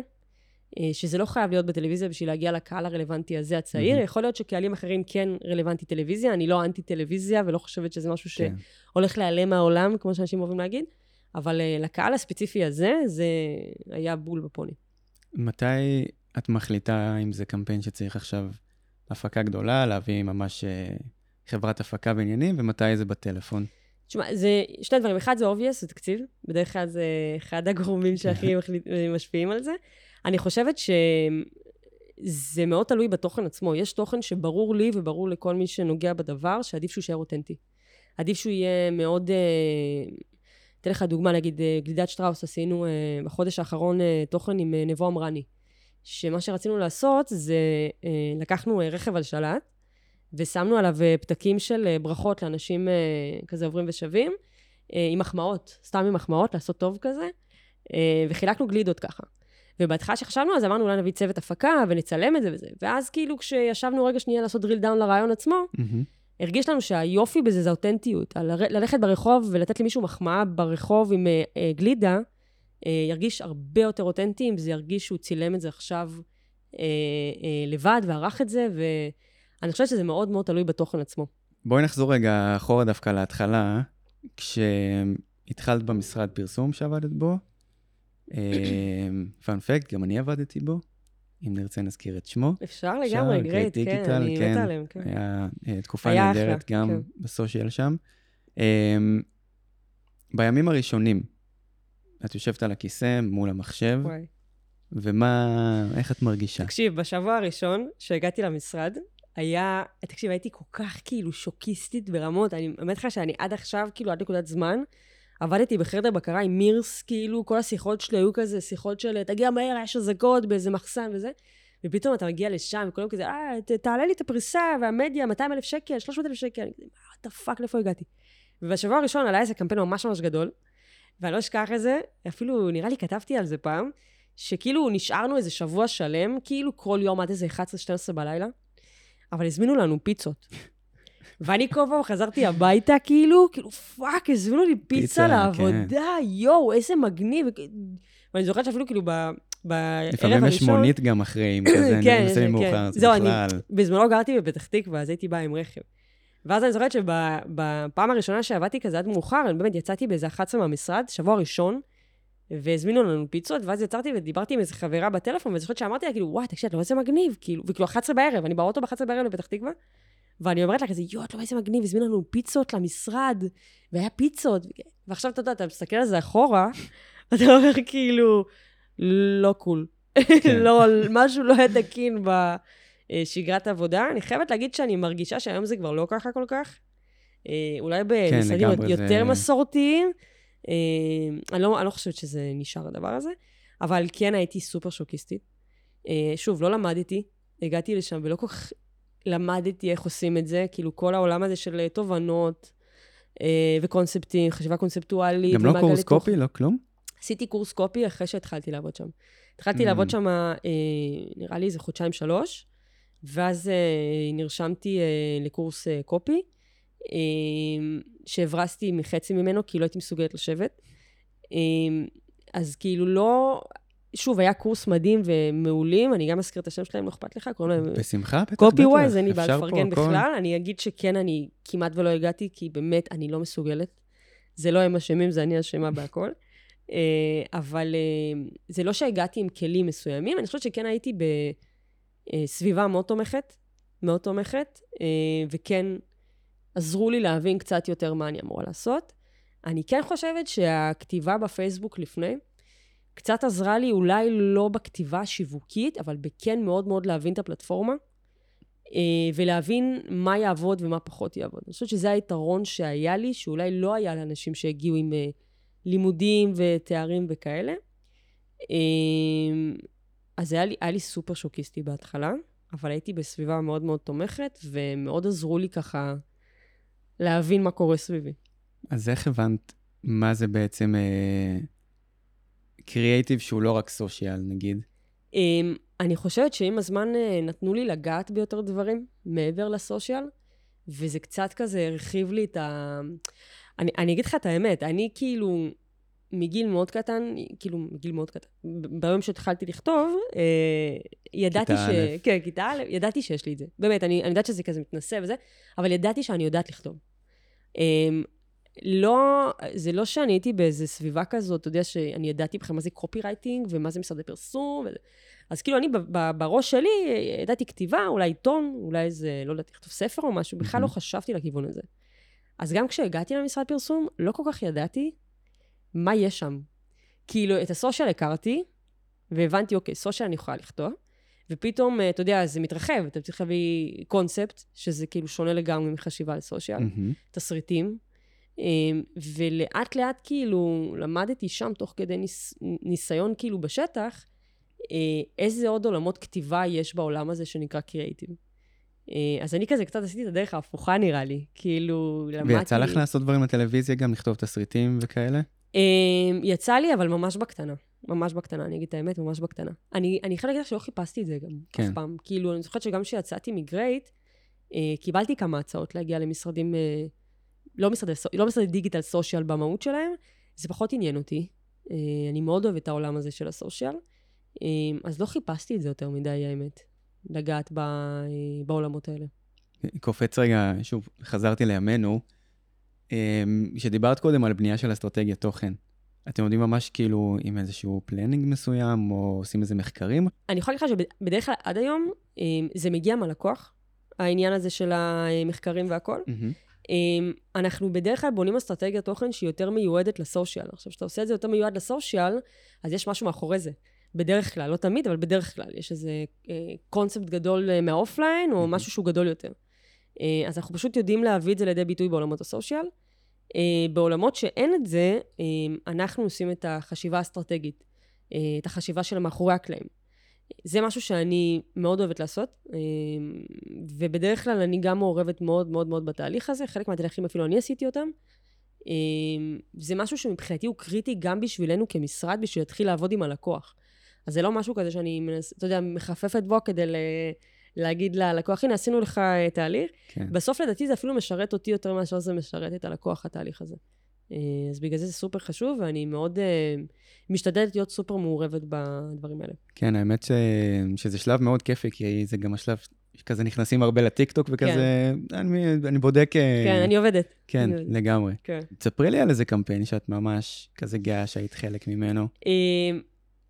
שזה לא חייב להיות בטלוויזיה בשביל להגיע לקהל הרלוונטי הזה הצעיר. Mm-hmm. יכול להיות שקהלים אחרים כן רלוונטי טלוויזיה, אני לא אנטי טלוויזיה, ולא חושבת שזה משהו כן. שהולך להיעלם מהעולם, כמו שאנשים אוהבים להגיד, אבל לקהל הספציפי הזה, זה היה בול בפוני. מתי את מחליטה אם זה קמפיין שצריך עכשיו הפקה גדולה, להביא ממש חברת הפקה בעניינים, ומתי זה בטלפון? תשמע, זה שני דברים. אחד זה obvious, זה תקציב. בדרך כלל זה אחד הגורמים שהכי משפיעים על זה. אני חושבת שזה מאוד תלוי בתוכן עצמו. יש תוכן שברור לי וברור לכל מי שנוגע בדבר, שעדיף שהוא שיהיה אותנטי. עדיף שהוא יהיה מאוד... אתן לך דוגמה, נגיד, גלידת שטראוס, עשינו בחודש האחרון תוכן עם נבו עמרני. שמה שרצינו לעשות זה, לקחנו רכב על שלט, ושמנו עליו פתקים של ברכות לאנשים כזה עוברים ושווים, עם מחמאות, סתם עם מחמאות, לעשות טוב כזה, וחילקנו גלידות ככה. ובהתחלה שחשבנו, אז אמרנו, אולי נביא צוות הפקה, ונצלם את זה וזה. ואז כאילו, כשישבנו רגע שנייה לעשות drill down לרעיון עצמו, הרגיש לנו שהיופי בזה זה אותנטיות. ללכת ברחוב ולתת למישהו מחמאה ברחוב עם גלידה, ירגיש הרבה יותר אותנטי, אם זה ירגיש שהוא צילם את זה עכשיו לבד, וערך את זה, ו... אני חושבת שזה מאוד מאוד תלוי בתוכן עצמו. בואי נחזור רגע אחורה דווקא להתחלה, כשהתחלת במשרד פרסום שעבדת בו, פאנפקט, גם אני עבדתי בו, אם נרצה נזכיר את שמו. אפשר לגמרי, גרייט, כן, אני מתה עליהם. היה תקופה נהדרת גם בסושיאל שם. בימים הראשונים, את יושבת על הכיסא מול המחשב, ומה, איך את מרגישה? תקשיב, בשבוע הראשון שהגעתי למשרד, היה, תקשיב, הייתי כל כך כאילו שוקיסטית ברמות, אני באמת חושב שאני עד עכשיו, כאילו עד נקודת זמן, עבדתי בחדר בקרה עם מירס, כאילו כל השיחות שלי היו כזה, שיחות של תגיע מהר, יש הזקות באיזה מחסן וזה, ופתאום אתה מגיע לשם, וכולם כזה, אה, תעלה לי את הפריסה והמדיה, מאתיים אלף שקל, שלוש מאות אלף שקל, אני כזה, מה, דפק, לאיפה הגעתי? ובשבוע הראשון עלה איזה קמפיין ממש ממש גדול, ואני לא אשכח את זה, אפילו נראה לי כתבתי על זה פעם, שכאילו נשארנו איזה שבוע שלם, כאילו כל יום עד איזה אחת עשרה שתים עשרה בלילה, אבל הזמינו לנו פיצות. ואני כל פעם חזרתי הביתה, כאילו, כאילו, פאק, הזמינו לי פיצה לעבודה, יואו, איזה מגניב. ואני זוכרת שאפילו, כאילו, בערב הראשון... לפעמים יש מונית גם אחריים, כזה, אני מנסה ממוחר, זה בכלל. בזמנו גרתי בפתח תקווה, אז הייתי באה עם רכב. ואז אני זוכרת שבפעם הראשונה שעבדתי כזה עד מאוחר, אני באמת יצאתי באיזה אחת עשרה מהמשרד, שבוע ראשון, והזמינו לנו פיצות, ואז יצרתי ודיברתי עם איזו חברה בטלפון, וזוכרת שאמרתי לה, כאילו, וואי, תקשיב, לא איזה מגניב, כאילו, וכאילו, אחת עשרה בערב, אני באוטו ב-אחת עשרה בערב לפתח תקווה, ואני אומרת לה כזה, יואו, לא איזה מגניב, הזמינו לנו פיצות למשרד, והיה פיצות, ועכשיו אתה יודע, אתה מסתכל על זה אחורה, ואתה אומר, כאילו, לא קול. לא, משהו לא היה תקין בשגרת עבודה. אני חייבת להגיד שאני מרגישה שהיום זה כבר לא ככה כל כך. אולי במשרדים יותר מסורתיים, אני לא חושבת שזה נשאר הדבר הזה, אבל כן הייתי סופר שוקיסטית. שוב, לא למדתי, הגעתי לשם ולא כל כך למדתי איך עושים את זה, כאילו כל העולם הזה של תובנות וקונספטים, חשיבה קונספטואלית. גם לא קורס קופי, לא כלום? עשיתי קורס קופי אחרי שהתחלתי לעבוד שם. התחלתי לעבוד שם, נראה לי, זה חודשיים שלוש, ואז נרשמתי לקורס קופי, שהברסתי מחצי ממנו, כי לא הייתי מסוגלת לשבת. אז כאילו לא... שוב, היה קורס מדהים ומעולים, אני גם אזכיר את השם שלהם, לא אכפת לך, קוראים להם... בשמחה, פתח, בטח. קופי ווייז, אני בא לפרגן בכלל, אני אגיד שכן, אני כמעט ולא הגעתי, כי באמת אני לא מסוגלת. זה לא הם אשמים, זה אני אשמה בהכל. אבל זה לא שהגעתי עם כלים מסוימים, אני חושבת שכן הייתי בסביבה מאוד תומכת, מאוד תומכת, וכן... עזרו לי להבין קצת יותר מה אני אמורה לעשות. אני כן חושבת שהכתיבה בפייסבוק לפני, קצת עזרה לי אולי לא בכתיבה השיווקית, אבל בכן מאוד מאוד להבין את הפלטפורמה, ולהבין מה יעבוד ומה פחות יעבוד. אני חושבת שזה היתרון שהיה לי, שאולי לא היה לאנשים שהגיעו עם לימודים ותארים וכאלה. אז היה לי, היה לי סופר שוקיסטי בהתחלה, אבל הייתי בסביבה מאוד מאוד תומכת, ומאוד עזרו לי ככה, להבין מה קורה סביבי. אז איך הבנת מה זה בעצם קריאייטיב שהוא לא רק סושיאל, נגיד? אני חושבת שעם הזמן נתנו לי לגעת ביותר דברים מעבר לסושיאל, וזה קצת כזה הרחיב לי את ה... אני אגיד לך את האמת, אני כאילו מגיל מאוד קטן, כאילו מגיל מאוד קטן, ביום שהתחלתי לכתוב, ידעתי ש... כן, כיתה א', ידעתי שיש לי את זה. באמת, אני יודעת שזה כזה מתנסה וזה, אבל ידעתי שאני יודעת לכתוב. לא, זה לא שאני הייתי באיזו סביבה כזאת, אתה יודע שאני ידעתי בכלל מה זה קופי רייטינג, ומה זה משרדי פרסום, אז כאילו אני בראש שלי ידעתי כתיבה, אולי עיתון, אולי איזה, לא יודעת, לכתוב ספר או משהו, בכלל לא חשבתי לכיוון הזה. אז גם כשהגעתי למשרד פרסום, לא כל כך ידעתי מה יש שם. כאילו, את הסושיאל הכרתי, והבנתי, אוקיי, סושיאל אני יכולה לכתוב, ופתאום, אתה יודע, זה מתרחב, אתה צריך להביא קונספט, שזה כאילו שונה לגמרי מחשיבה לסושיאל, תסריטים, ולאט לאט כאילו למדתי שם תוך כדי ניס, ניסיון כאילו בשטח, איזה עוד עולמות כתיבה יש בעולם הזה שנקרא קריאייטיב. אז אני כזה קצת עשיתי את הדרך ההפוכה נראה לי, כאילו למדתי... ויצא לך לעשות דברים לטלוויזיה גם, לכתוב תסריטים וכאלה? יצא לי, אבל ממש בקטנה. ממש בקטנה, אני אגיד את האמת, ממש בקטנה. אני, אני חייב להגיד שלא חיפשתי את זה גם, כן. אף פעם. כאילו, אני זוכרת שגם כשיצאתי מגרייט, קיבלתי כמה הצעות להגיע למשרדים, לא משרדי, לא משרדי דיגיטל סושיאל במהות שלהם, זה פחות עניין אותי. אני מאוד אוהב את העולם הזה של הסושיאל, אז לא חיפשתי את זה יותר מדי, האמת, לגעת בעולמות האלה. קופץ רגע, שוב, חזרתי לימינו, שדיברת קודם על בנייה של אסטרטגיה תוכן. אתם יודעים ממש כאילו עם איזשהו פלנינג מסוים, או עושים איזה מחקרים? אני יכולה להגיד לך שבדרך כלל עד היום, זה מגיע מהלקוח, העניין הזה של המחקרים והכל. אנחנו בדרך כלל בונים אסטרטגיה תוכן שהיא יותר מיועדת לסושיאל. עכשיו, שאתה עושה את זה יותר מיועד לסושיאל, אז יש משהו מאחורי זה. בדרך כלל, לא תמיד, אבל בדרך כלל. יש איזה קונספט גדול מהאופליין, או משהו שהוא גדול יותר. אז אנחנו פשוט יודעים להביא את זה לידי ביטוי בעולמות הסושיאל. בעולמות שאין את זה, אנחנו עושים את החשיבה האסטרטגית, את החשיבה של מאחורי הקלעים. זה משהו שאני מאוד אוהבת לעשות, ובדרך כלל אני גם מעורבת מאוד מאוד מאוד בתהליך הזה, חלק מהתהליכים אפילו אני עשיתי אותם. זה משהו שמבחינתי הוא קריטי גם בשבילנו כמשרד, בשביל להתחיל לעבוד עם הלקוח. אז זה לא משהו כזה שאני מנס, אתה יודע, מחפפת בו כדי ל... להגיד ללקוח, הנה, עשינו לך תהליך. כן. בסוף לדעתי זה אפילו משרת אותי יותר מאשר זה משרת את הלקוח, התהליך הזה. אז בגלל זה זה סופר חשוב, ואני מאוד משתדלת להיות סופר מעורבת בדברים האלה. כן, האמת ש... שזה שלב מאוד כיפי, כי זה גם השלב שכזה נכנסים הרבה לטיקטוק, וכזה, כן. אני, אני בודק... כן, אני עובדת. כן, אני עובדת. לגמרי. כן. תספרי לי על איזה קמפיין שאת ממש כזה גאה שהיית חלק ממנו.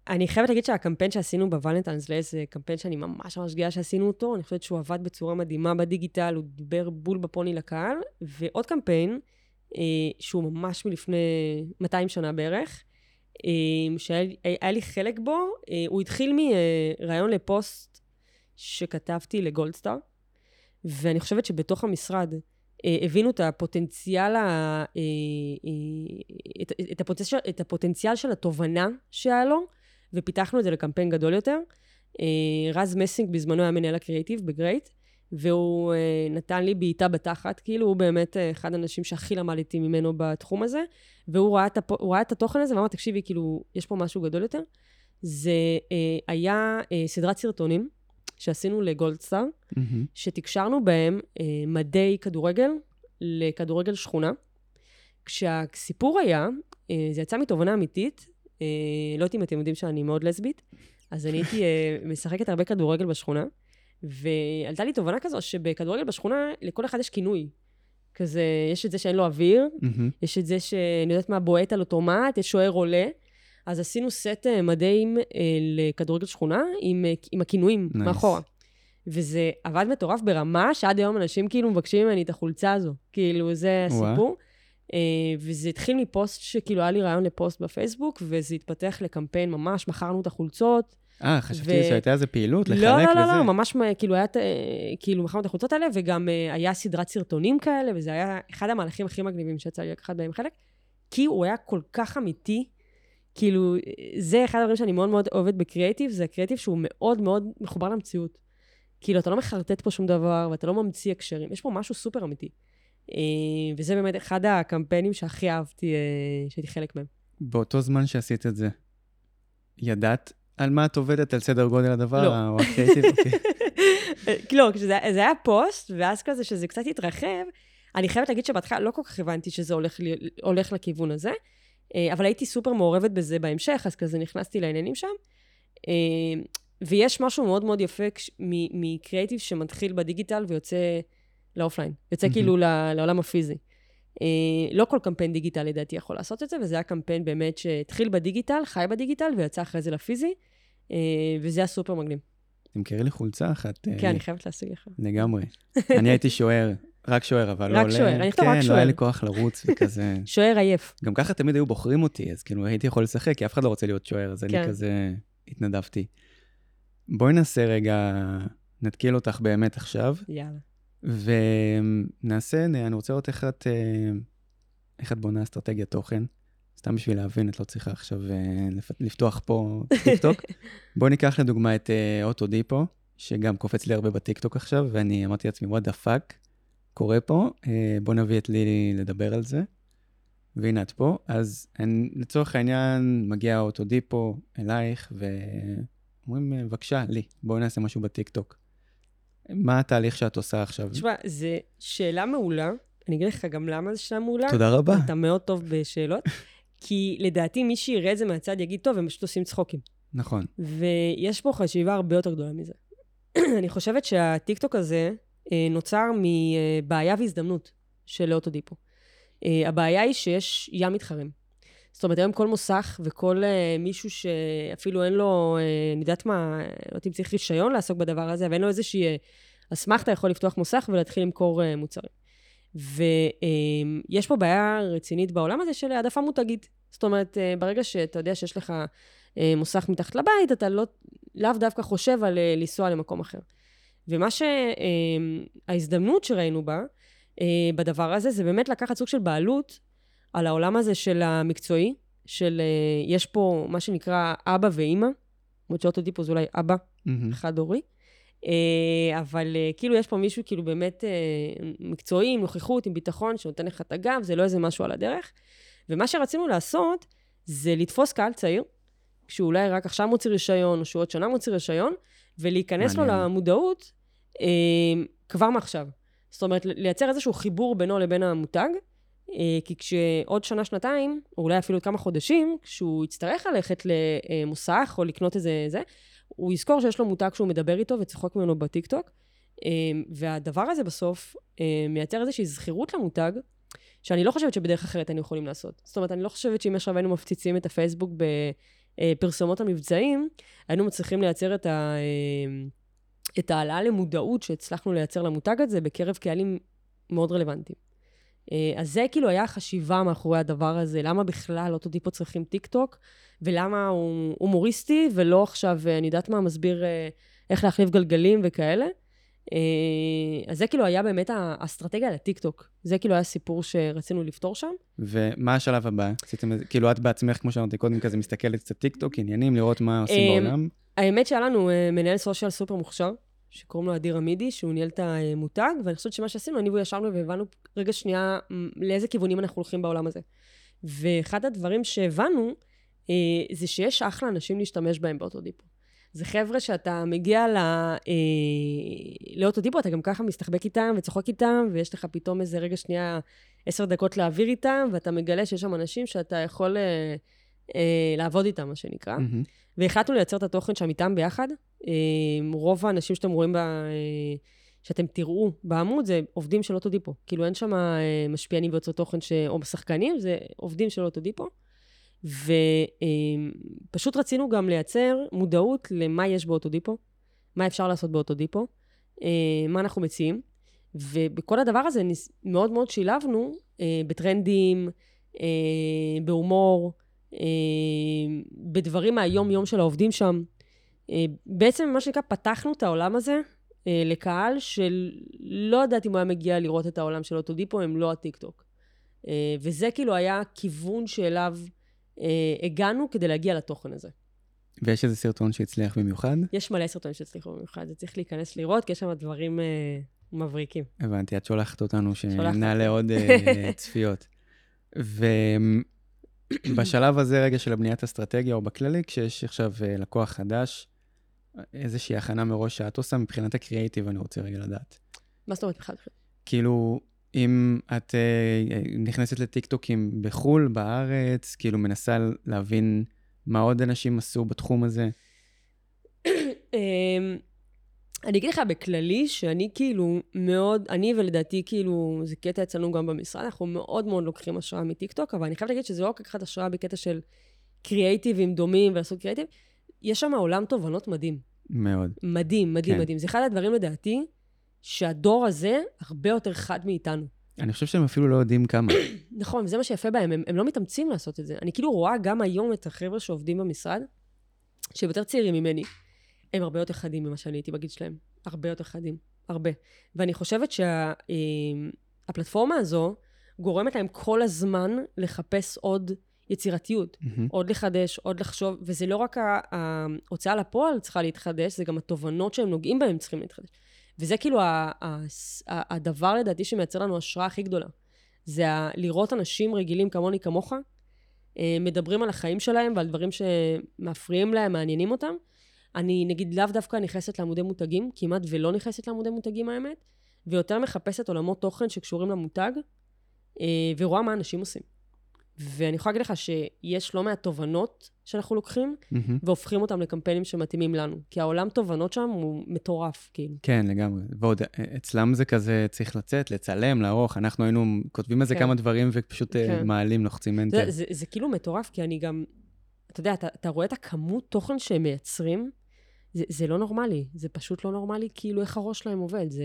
אני חייבת להגיד שהקמפיין שעשינו בוולנטיינס לאייס, זה קמפיין שאני ממש ממש גאה שעשינו אותו, אני חושבת שהוא עבד בצורה מדהימה בדיגיטל, הוא דיבר בול בפוני לקהל, ועוד קמפיין, אה, שהוא ממש מלפני מאתיים שנה בערך, אה, שהיה לי חלק בו, אה, הוא התחיל מרעיון לפוסט שכתבתי לגולדסטאר, ואני חושבת שבתוך המשרד, הבינו את הפוטנציאל, את הפוטנציאל, את הפוטנציאל של התובנה שהיה לו, ופיתחנו את זה לקמפיין גדול יותר. רז מסינג בזמנו היה מנהל הקריאיטיב בגרייט, והוא נתן לי בעיטה בתחת, כאילו הוא באמת אחד האנשים שהכי למדתי ממנו בתחום הזה, והוא ראה את, הוא ראה את התוכן הזה, ואמר, תקשיבי, כאילו, יש פה משהו גדול יותר. זה היה סדרת סרטונים, שעשינו לגולדסטאר, mm-hmm. שתקשרנו בהם אה, מדי כדורגל לכדורגל שכונה. כשהסיפור היה, אה, זה יצא מתובנה אמיתית, אה, לא יודעת אם אתם יודעים שאני מאוד לסבית, אז אני הייתי אה, משחקת הרבה כדורגל בשכונה, ועלתה לי תובנה כזו שבכדורגל בשכונה לכל אחד יש כינוי. כזה, יש את זה שאין לו אוויר, mm-hmm. יש את זה שאני יודעת מה בועט על אוטומט, יש שוער עולה, אז עשינו סט מדהים לכדורגל שכונה עם, עם הכינויים nice. מאחורה. וזה עבד מטורף ברמה שעד היום אנשים כאילו מבקשים ממני את החולצה הזו. כאילו זה הסיפור. Wow. וזה התחיל מפוסט שכאילו היה לי רעיון לפוסט בפייסבוק, וזה התפתח לקמפיין ממש, מכרנו את החולצות. אה, חשבתי ו... שהייתה איזה פעילות, לחלק לא, לא, לזה. לא, לא, לא, ממש כאילו, היה, כאילו מכרנו את החולצות האלה, וגם היה סדרת סרטונים כאלה, וזה היה אחד המהלכים הכי מגניבים שיצא לי לקחת בהם חלק, כי הוא היה כל כך אמיתי, כאילו, זה אחד הדברים שאני מאוד מאוד אוהבת בקריאיטיב, זה הקריאיטיב שהוא מאוד מאוד מחובר למציאות. כאילו, אתה לא מחרטט פה שום דבר, ואתה לא ממציא הקשרים. יש פה משהו סופר אמיתי. וזה באמת אחד הקמפיינים שהכי אהבתי, שהייתי חלק מהם. באותו זמן שעשית את זה, ידעת על מה את עובדת, על סדר גודל הדבר? לא. או הקריאיטיב? לא, כשזה היה פוסט, ואז כזה שזה קצת התרחב, אני חייבת להגיד שבהתחלה לא כל כך הבנתי שזה הולך לכיוון הזה, אבל הייתי סופר מעורבת בזה בהמשך, אז כזה נכנסתי לעניינים שם. ויש משהו מאוד מאוד יפה מקריאטיב שמתחיל בדיגיטל ויוצא לאופליין. יוצא כאילו לעולם הפיזי. לא כל קמפיין דיגיטל לדעתי יכול לעשות את זה, וזה היה קמפיין באמת שהתחיל בדיגיטל, חי בדיגיטל, ויצא אחרי זה לפיזי, וזה היה סופר מגלים. תמכרי לי חולצה אחת. כן, אני חייבת להשיג לך. לגמרי. אני הייתי שוער, רק שוער, אבל לא עולה. רק שוער, אני חייבת רק שוער. כן, לא היה לי כוח לרוץ וכזה. שוער עייף. גם ככה תמיד היו בוחרים אותי, אז כאילו הייתי יכול לשחק, כי אף אחד לא רוצה להיות שוער, אז אני כזה התנדבתי. בואי נעשה רגע, נתקיל אותך באמת עכשיו. יאללה. ונעשה, אני רוצה לראות איך את, איך את בונה אסטרטגיה תוכן. סתם בשביל להבין, את לא צריכה עכשיו לפתוח פה טיקטוק. בואו ניקח לדוגמה את אוטו דיפו, שגם קופץ לי הרבה בטיקטוק עכשיו, ואני אמרתי לעצמי, what the fuck, קורה פה, בואו נביא את לי לדבר על זה. והנה את פה, אז אני, לצורך העניין מגיע אוטו דיפו אלייך, ואומרים, בבקשה, לי, בואו נעשה משהו בטיקטוק. מה התהליך שאת עושה עכשיו? תשמע, זו שאלה מעולה, אני אגיד לך גם למה זו שאלה מעולה. תודה רבה. אתה מאוד טוב בשאלות, כי לדעתי מי שיראה את זה מהצד יגיד, טוב, הם פשוט עושים צחוקים. נכון. ויש פה חשיבה הרבה יותר גדולה מזה. אני חושבת שהטיקטוק הזה נוצר מבעיה והזדמנות של אוטו דיפו. הבעיה היא שיש ים מתחרים. זאת אומרת, היום כל מוסך וכל מישהו שאפילו אין לו, אני יודעת מה, לא תמצליח רישיון לעסוק בדבר הזה, ואין לו איזושהי אסמכתה יכול לפתוח מוסך ולהתחיל למכור מוצרים. ויש פה בעיה רצינית בעולם הזה של העדפה מותגית. זאת אומרת, ברגע שאתה יודע שיש לך מוסך מתחת לבית, אתה לא, לאו דווקא חושב על לנסוע למקום אחר. ומה שההזדמנות שראינו בה, בדבר הזה, זה באמת לקחת סוג של בעלות על העולם הזה של המקצועי, של יש פה מה שנקרא אבא ואימא, כמו שאוטו דיפו זה אולי אבא, אחד הורי, אבל כאילו יש פה מישהו כאילו באמת מקצועי, עם נוכחות, עם ביטחון, שנותן לך את הגב, זה לא איזה משהו על הדרך, ומה שרצינו לעשות, זה לתפוס קהל צעיר, כשהוא אולי רק עכשיו מוציא רישיון, או שהוא עוד שנה מוציא רישיון, ולהיכנס לו למודעות כבר מעכשיו. זאת אומרת, לייצר איזשהו חיבור בינו לבין המותג, כי כשעוד שנה, שנתיים, או אולי אפילו כמה חודשים, כשהוא יצטרך ללכת למוסך או לקנות איזה זה, הוא יזכור שיש לו מותג שהוא מדבר איתו וצחוק ממנו בטיקטוק, והדבר הזה בסוף מייצר איזושהי זכירות למותג, שאני לא חושבת שבדרך אחרת אני יכולים לעשות. זאת אומרת, אני לא חושבת שאם עכשיו היינו מפציצים את הפייסבוק בפרסומות המבצעים, היינו מצליחים לייצר את ה... את העלאה למודעות שהצלחנו לייצר למותג הזה בקרב קהלים מאוד רלוונטיים. אז זה כאילו היה חשיבה מאחורי הדבר הזה, למה בכלל אוטו דיפו צריכים טיקטוק, ולמה הוא הומוריסטי, ולא עכשיו, אני יודעת מה, מסביר איך להחליף גלגלים וכאלה. אז זה כאילו היה באמת האסטרטגיה לטיקטוק. זה כאילו היה סיפור שרצינו לפתור שם. ומה השלב הבא? כאילו את בעצמך, כמו שאמרתי קודם, כזה מסתכלת קצת טיקטוק, עניינים, לראות מה עושים בעולם. האמת שהיה לנו מנהל סושיאל סופר מוכשר, שקוראים לו אדיר עמידי, שהוא ניהל את המותג, ואני חושבת שמה שעשינו, אני וישבנו והבנו רגע שנייה לאיזה כיוונים אנחנו הולכים בעולם הזה. ואחד הדברים שהבנו, זה שיש אחלה אנשים להשתמש בהם באוטו דיפו. זה חבר'ה שאתה מגיע לא, אה, לאוטו דיפו, אתה גם ככה מסתחבק איתם וצוחק איתם, ויש לך פתאום איזה רגע שנייה עשר דקות להעביר איתם, ואתה מגלה שיש שם אנשים שאתה יכול... אה, לעבוד איתם, מה שנקרא. והחלטנו לייצר את התוכן שם איתם ביחד. רוב האנשים שאתם רואים, שאתם תראו בעמוד, זה עובדים של אוטו דיפו. כאילו אין שם משפיענים ויוצרי תוכן או משחקנים, זה עובדים של אוטו דיפו. ופשוט רצינו גם לייצר מודעות למה יש באוטו דיפו, מה אפשר לעשות באוטו דיפו, מה אנחנו מציעים. ובכל הדבר הזה מאוד מאוד שילבנו בטרנדים, בהומור, בדברים מהיום-יום של העובדים שם. בעצם, מה שנקרא, פתחנו את העולם הזה לקהל שלא יודעת אם הוא היה מגיע לראות את העולם של אוטו דיפו, הם לא הטיקטוק. וזה כאילו היה כיוון שאליו הגענו כדי להגיע לתוכן הזה. ויש איזה סרטון שהצליח במיוחד? יש מלא סרטון שהצליחו במיוחד, זה צריך להיכנס לראות, כי יש שם דברים מבריקים. הבנתי, את שולחת אותנו שנעלה עוד צפיות. ו... בשלב הזה, רגע של הבניית אסטרטגיה, או בכללי, כשיש עכשיו לקוח חדש, איזושהי הכנה מראש שאת עושה מבחינת הקריאיטיב, אני רוצה רגע לדעת. מה זאת אומרת בכלל? כאילו, אם את נכנסת לטיקטוקים בחול, בארץ, כאילו מנסה להבין מה עוד אנשים עשו בתחום הזה? אני אגיד לך בכללי שאני כאילו מאוד, אני ולדעתי כאילו, זה קטע אצלנו גם במשרד, אנחנו מאוד מאוד לוקחים השראה מטיקטוק, אבל אני חייבת להגיד שזה לא לקחת השראה בקטע של קריאייטיבים דומים ולעשות קריאייטיב, יש שם עולם תובנות מדהים. מאוד. מדהים, מדהים, מדהים. זה אחד הדברים לדעתי, שהדור הזה הרבה יותר חד מאיתנו. אני חושב שהם אפילו לא יודעים כמה. נכון, וזה מה שיפה בהם, הם, הם לא מתאמצים לעשות את זה. אני כאילו רואה גם היום את החבר'ה שעובדים במשרד, שהם יותר צעירים ממני, הם הרבה יותר חדים ממה שאני הייתי בגיל שלהם. הרבה יותר חדים, הרבה. ואני חושבת שהפלטפורמה הזו גורמת להם כל הזמן לחפש עוד יצירתיות, עוד לחדש, עוד לחשוב, וזה לא רק ההוצאה לפועל צריכה להתחדש, זה גם התובנות שהם נוגעים בהם צריכים להתחדש. וזה כאילו הדבר לדעתי שמייצר לנו השראה הכי גדולה. זה לראות אנשים רגילים כמוני כמוך, מדברים על החיים שלהם ועל דברים שמפריעים להם, מעניינים אותם. אני נגיד לאו דווקא נכנסת לעמודי מותגים, כמעט ולא נכנסת לעמודי מותגים האמת, ויותר מחפשת עולמות תוכן שקשורים למותג, ורואה מה אנשים עושים. ואני יכולה להגיד לך שיש לא מעט תובנות שאנחנו לוקחים, mm-hmm. והופכים אותם לקמפיינים שמתאימים לנו. כי העולם תובנות שם הוא מטורף, כאילו. כן, לגמרי. ועוד, אצלם זה כזה צריך לצאת, לצלם, לערוך. אנחנו היינו כותבים על זה כן. כמה דברים ופשוט כן. מעלים, לוחצים אנטר. זה, זה, זה, זה כאילו מטורף, כי אני גם, אתה יודע, אתה, אתה רואה את הכמות תוכן שהם מייצרים, זה, זה לא נורמלי. זה פשוט לא נורמלי, כאילו איך הראש להם עובד. זה,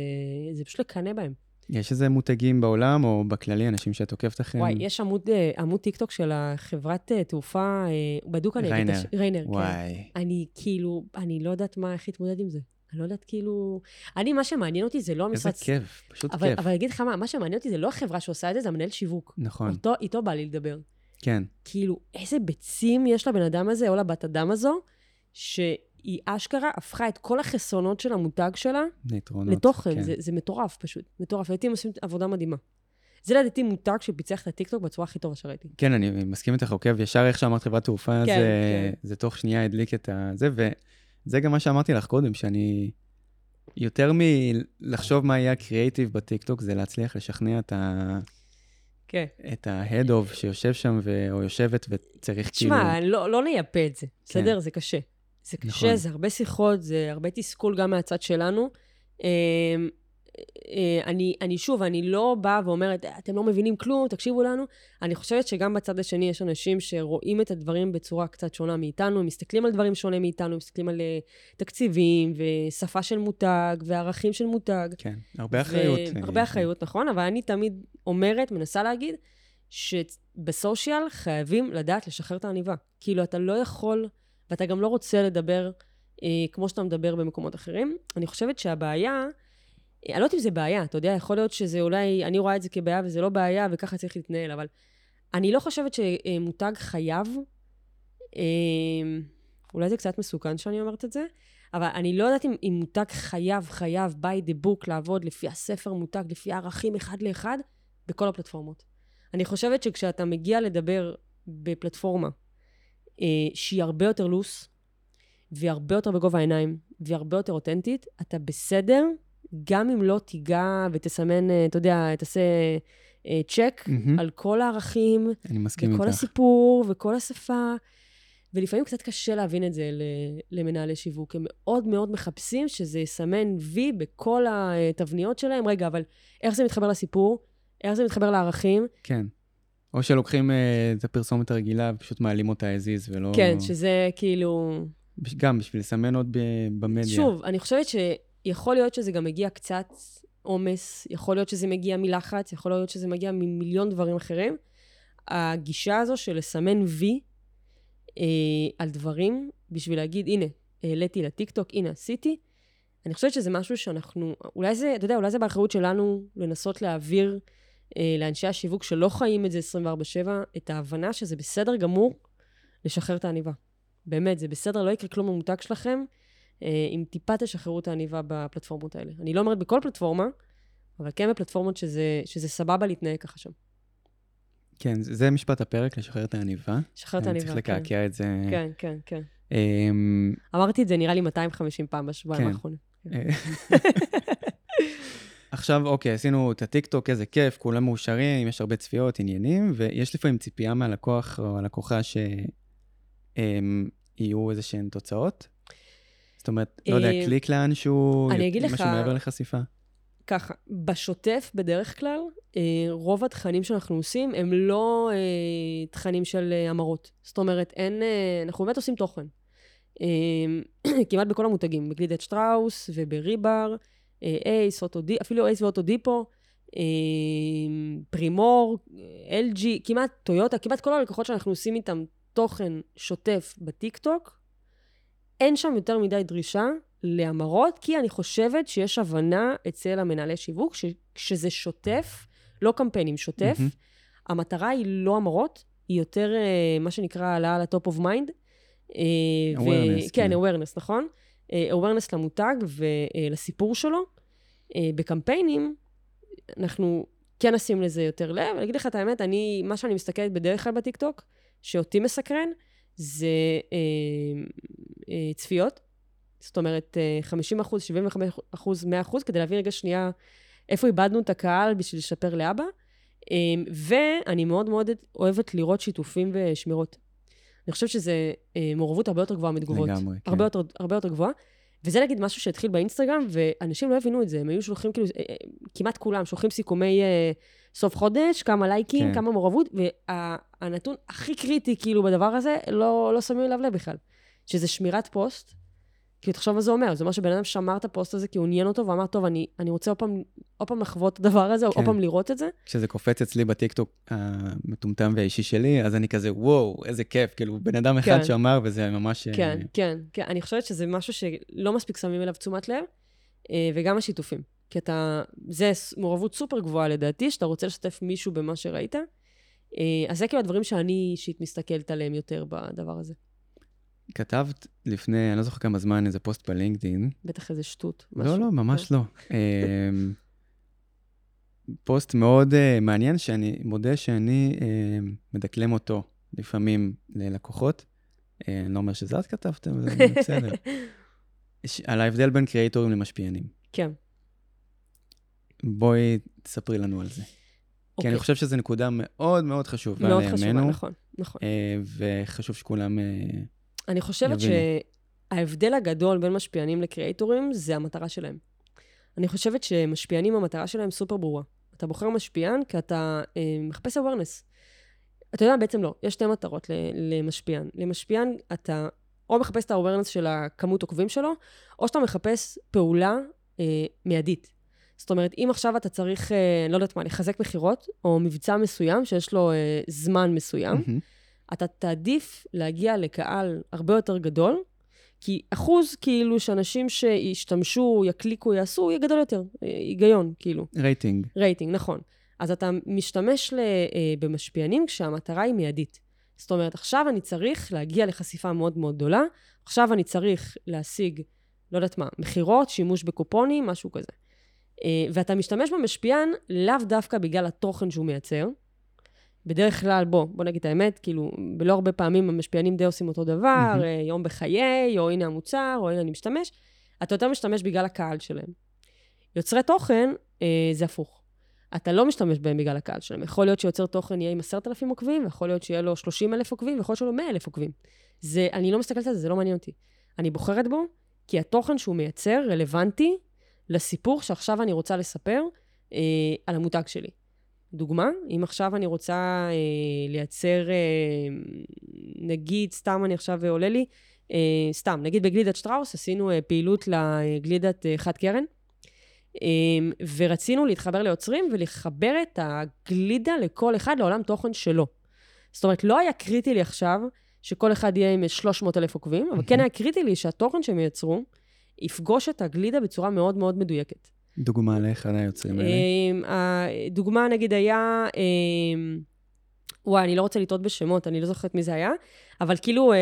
זה פשוט לקנה בהם. יש איזה מותגים בעולם, או בכללי, אנשים שאת עוקבת אחרים? וואי, יש עמוד, עמוד טיקטוק של החברת תעופה, בדוק אני... ריינר. ריינר, כן. אני כאילו, אני לא יודעת מה, איך להתמודד עם זה. אני לא יודעת כאילו... אני, מה שמעניין אותי זה לא המשרד... איזה כיף, פשוט כיף. אבל אגיד לך מה, מה שמעניין אותי זה לא החברה שעושה את זה, זה המנהל שיווק. נכון. אותו, איתו בא לי לדבר. כן. כאילו, איזה ביצים יש לבן אדם הזה, או לבת אדם הזו, שהיא אשכרה הפכה את כל החסרונות של המותג שלה לתוכן. כן. זה, זה מטורף פשוט, מטורף. הייתי עושים עבודה מדהימה. זה לדעתי מותג שפיצח את הטיקטוק בצורה הכי טובה שראיתי. כן, אני מסכים איתך, עוקב. ישר איך שאמרת חברת תעופה, כן, זה, כן. זה תוך שנייה הדליק את זה, וזה גם מה שאמרתי לך קודם, שאני יותר מלחשוב מה יהיה קריאיטיב בטיקטוק, זה להצליח לשכנע את ה... כן. את ה-head of שיושב שם, ו... או יושבת וצריך שמה, כאילו... תשמע, לא, לא נייפה את זה, כן. בסדר? זה קשה. זה קשה, נכון. זה הרבה שיחות, זה הרבה תסכול גם מהצד שלנו. אני, אני שוב, אני לא באה ואומרת, אתם לא מבינים כלום, תקשיבו לנו. אני חושבת שגם בצד השני יש אנשים שרואים את הדברים בצורה קצת שונה מאיתנו, מסתכלים על דברים שונה מאיתנו, מסתכלים על תקציבים ושפה של מותג וערכים של מותג. כן, הרבה אחריות. הרבה אחריות, נכון, אבל אני תמיד אומרת, מנסה להגיד, שבסושיאל חייבים לדעת לשחרר את העניבה. כאילו, אתה לא יכול... ואתה גם לא רוצה לדבר אה, כמו שאתה מדבר במקומות אחרים. אני חושבת שהבעיה, אני לא יודעת אם זה בעיה, אתה יודע, יכול להיות שזה אולי, אני רואה את זה כבעיה וזה לא בעיה, וככה צריך להתנהל, אבל אני לא חושבת שמותג חייב, אה, אולי זה קצת מסוכן שאני אומרת את זה, אבל אני לא יודעת אם, אם מותג חייב, חייב, by the book, לעבוד לפי הספר מותג, לפי הערכים אחד לאחד, בכל הפלטפורמות. אני חושבת שכשאתה מגיע לדבר בפלטפורמה, שהיא הרבה יותר לוס, והרבה יותר בגובה העיניים, והרבה יותר אותנטית, אתה בסדר, גם אם לא תיגע ותסמן, אתה יודע, תעשה צ'ק mm-hmm. על כל הערכים, וכל איתך. הסיפור, וכל השפה, ולפעמים קצת קשה להבין את זה למנהלי שיווק, הם מאוד מאוד מחפשים שזה יסמן וי בכל התבניות שלהם, רגע, אבל איך זה מתחבר לסיפור, איך זה מתחבר לערכים, כן. או שלוקחים את הפרסומת הרגילה, פשוט מעלים אותה הזיז ולא... כן, שזה כאילו... גם בשביל לסמן עוד במדיה. שוב, אני חושבת שיכול להיות שזה גם מגיע קצת עומס, יכול להיות שזה מגיע מלחץ, יכול להיות שזה מגיע ממיליון דברים אחרים. הגישה הזו של לסמן וי אה, על דברים, בשביל להגיד, הנה, העליתי לטיקטוק, הנה, עשיתי. אני חושבת שזה משהו שאנחנו... אולי זה, אתה יודע, אולי זה באחריות שלנו לנסות להעביר... לאנשי השיווק שלא חיים את זה עשרים וארבע שבע, את ההבנה שזה בסדר גמור לשחרר את העניבה. באמת, זה בסדר, לא יקרה כלום במותג שלכם, אם טיפה תשחררו את העניבה בפלטפורמות האלה. אני לא אומרת בכל פלטפורמה, אבל כן בפלטפורמות שזה, שזה סבבה להתנהג ככה שם. כן, זה משפט הפרק, לשחרר את העניבה. לשחרר את העניבה, כן. צריך לקעקע את זה. כן, כן, כן. אמרתי את זה, נראה לי מאתיים וחמישים פעם בשבועיים האחרונים. עכשיו, אוקיי, עשינו את הטיקטוק, איזה כיף, כולם מאושרים, יש הרבה צפיות, עניינים, ויש לפעמים ציפייה מהלקוח או הלקוחה שיהיו איזשהן תוצאות? זאת אומרת, לא יודע, קליק לאנשהו, משהו מעבר לחשיפה? ככה, בשוטף בדרך כלל, רוב התכנים שאנחנו עושים הם לא תכנים של אמרות. זאת אומרת, אין, אנחנו באמת עושים תוכן. כמעט בכל המותגים, בגלידת שטראוס ובריבר, אייס, אפילו אייס ואוטו דיפו, פרימור, אל ג'י, כמעט טויוטה, כמעט כל הלקוחות שאנחנו עושים איתם תוכן שוטף בטיקטוק, אין שם יותר מדי דרישה להמרות, כי אני חושבת שיש הבנה אצל המנהלי שיווק, שזה שוטף, לא קמפיינים, שוטף. המטרה היא לא המרות, היא יותר מה שנקרא העלה על הטופ אוף מיינד. awareness. כן, awareness, נכון? awareness למותג ולסיפור שלו. בקמפיינים, אנחנו כן נשים לזה יותר לב. אני אגיד לך את האמת, אני, מה שאני מסתכלת בדרך כלל בטיקטוק, שאותי מסקרן, זה צפיות. זאת אומרת, חמישים אחוז, שבעים וחמישה אחוז, מאה אחוז, כדי להביא רגע שנייה איפה איבדנו את הקהל בשביל לשפר לאבא. ואני מאוד מאוד אוהבת לראות שיתופים ושמירות. אני חושבת שזה מעורבות הרבה יותר גבוהה מתגובות. לגמרי, כן. הרבה יותר, הרבה יותר גבוהה. וזה נגיד משהו שהתחיל באינסטגרם, ואנשים לא הבינו את זה. הם היו שולחים כאילו, כמעט כולם, שולחים סיכומי סוף חודש, כמה לייקים, כמה מעורבות, והנתון הכי קריטי כאילו בדבר הזה, לא, לא שמים אליו לב בכלל. שזה שמירת פוסט, כי תחשוב מה זה אומר, זה אומר שבן אדם שמר את הפוסט הזה, כי הוא עניין אותו ואמר, טוב, אני, אני רוצה עוד פעם, עוד פעם לחוות את הדבר הזה, כן. עוד פעם לראות את זה. כשזה קופץ אצלי בטיקטוק המטומטם והאישי שלי, אז אני כזה, וואו, איזה כיף, כאילו, בן אדם אחד כן. שאמר, וזה ממש... כן, כן, כן, אני חושבת שזה משהו שלא מספיק שמים אליו תשומת לב, וגם השיתופים, כי אתה, זה מעורבות סופר גבוהה לדעתי, שאתה רוצה לשתף מישהו במה שראית, אז זה כאילו הדברים שאני אישית מסתכלת עליהם יותר בדבר הזה. כתבת לפני, אני לא זוכר כמה זמן, איזה פוסט בלינקדין. בטח איזה שטות. לא, לא, ממש לא. פוסט מאוד מעניין, שאני מודה שאני מדקלם אותו לפעמים ללקוחות. אני לא אומר שזה את כתבת, אבל זה בסדר. על ההבדל בין קריאטורים למשפיענים. כן. בואי תספרי לנו על זה. כי אני חושב שזו נקודה מאוד מאוד חשובה. מאוד חשובה, נכון. וחשוב שכולם... אני חושבת שההבדל הגדול בין משפיענים לקריאטורים זה המטרה שלהם. אני חושבת שמשפיענים, המטרה שלהם סופר ברורה. אתה בוחר משפיען כי אתה מחפש awareness. אתה יודע, בעצם לא. יש שתי מטרות למשפיען. למשפיען אתה או מחפש את ה-awareness של הכמות עוקבים שלו, או שאתה מחפש פעולה מיידית. זאת אומרת, אם עכשיו אתה צריך, לא יודעת מה, לחזק מחירות, או מבצע מסוים שיש לו זמן מסוים, אתה תעדיף להגיע לקהל הרבה יותר גדול, כי אחוז כאילו שאנשים שישתמשו, יקליקו, יעשו, יהיה גדול יותר, היגיון כאילו. רייטינג. רייטינג, נכון. אז אתה משתמש במשפיענים כשהמטרה היא מיידית. זאת אומרת, עכשיו אני צריך להגיע לחשיפה מאוד מאוד גדולה, עכשיו אני צריך להשיג, לא יודעת מה, מחירות, שימוש בקופונים, משהו כזה. ואתה משתמש במשפיען לאו דווקא בגלל התוכן שהוא מייצר, בדרך כלל, בוא, בוא נגיד את האמת, כאילו, בלא הרבה פעמים המשפיענים די עושים אותו דבר, mm-hmm. יום בחיי, או הנה המוצר, או הנה אני משתמש, אתה יותר משתמש בגלל הקהל שלהם. יוצרי תוכן, אה, זה הפוך. אתה לא משתמש בהם בגלל הקהל שלהם. יכול להיות שיוצר תוכן יהיה עם עשרת אלפים עוקבים, ויכול להיות שיהיה לו שלושים אלף עוקבים, ויכול להיות שיהיה לו מאה אלף עוקבים. זה, אני לא מסתכלת על זה, זה לא מעניין אותי. אני בוחרת בו, כי התוכן שהוא מייצר רלוונטי לסיפור שעכשיו אני רוצה לספר, אה, על המותג שלי. דוגמה, אם עכשיו אני רוצה אה, לייצר, אה, נגיד, סתם אני עכשיו עולה לי, אה, סתם, נגיד בגלידת שטראוס, עשינו אה, פעילות לגלידת אה, חד קרן, אה, ורצינו להתחבר ליוצרים ולחבר את הגלידה לכל אחד לעולם תוכן שלו. זאת אומרת, לא היה קריטי לי עכשיו שכל אחד יהיה עם שלוש מאות אלף עוקבים, אבל כן היה קריטי לי שהתוכן שהם ייצרו יפגוש את הגלידה בצורה מאוד מאוד מדויקת. דוגמה לאחד היוצרים האלה? הדוגמה נגיד היה, וואי, אני לא רוצה לטעות בשמות, אני לא זוכרת מי זה היה, אבל כאילו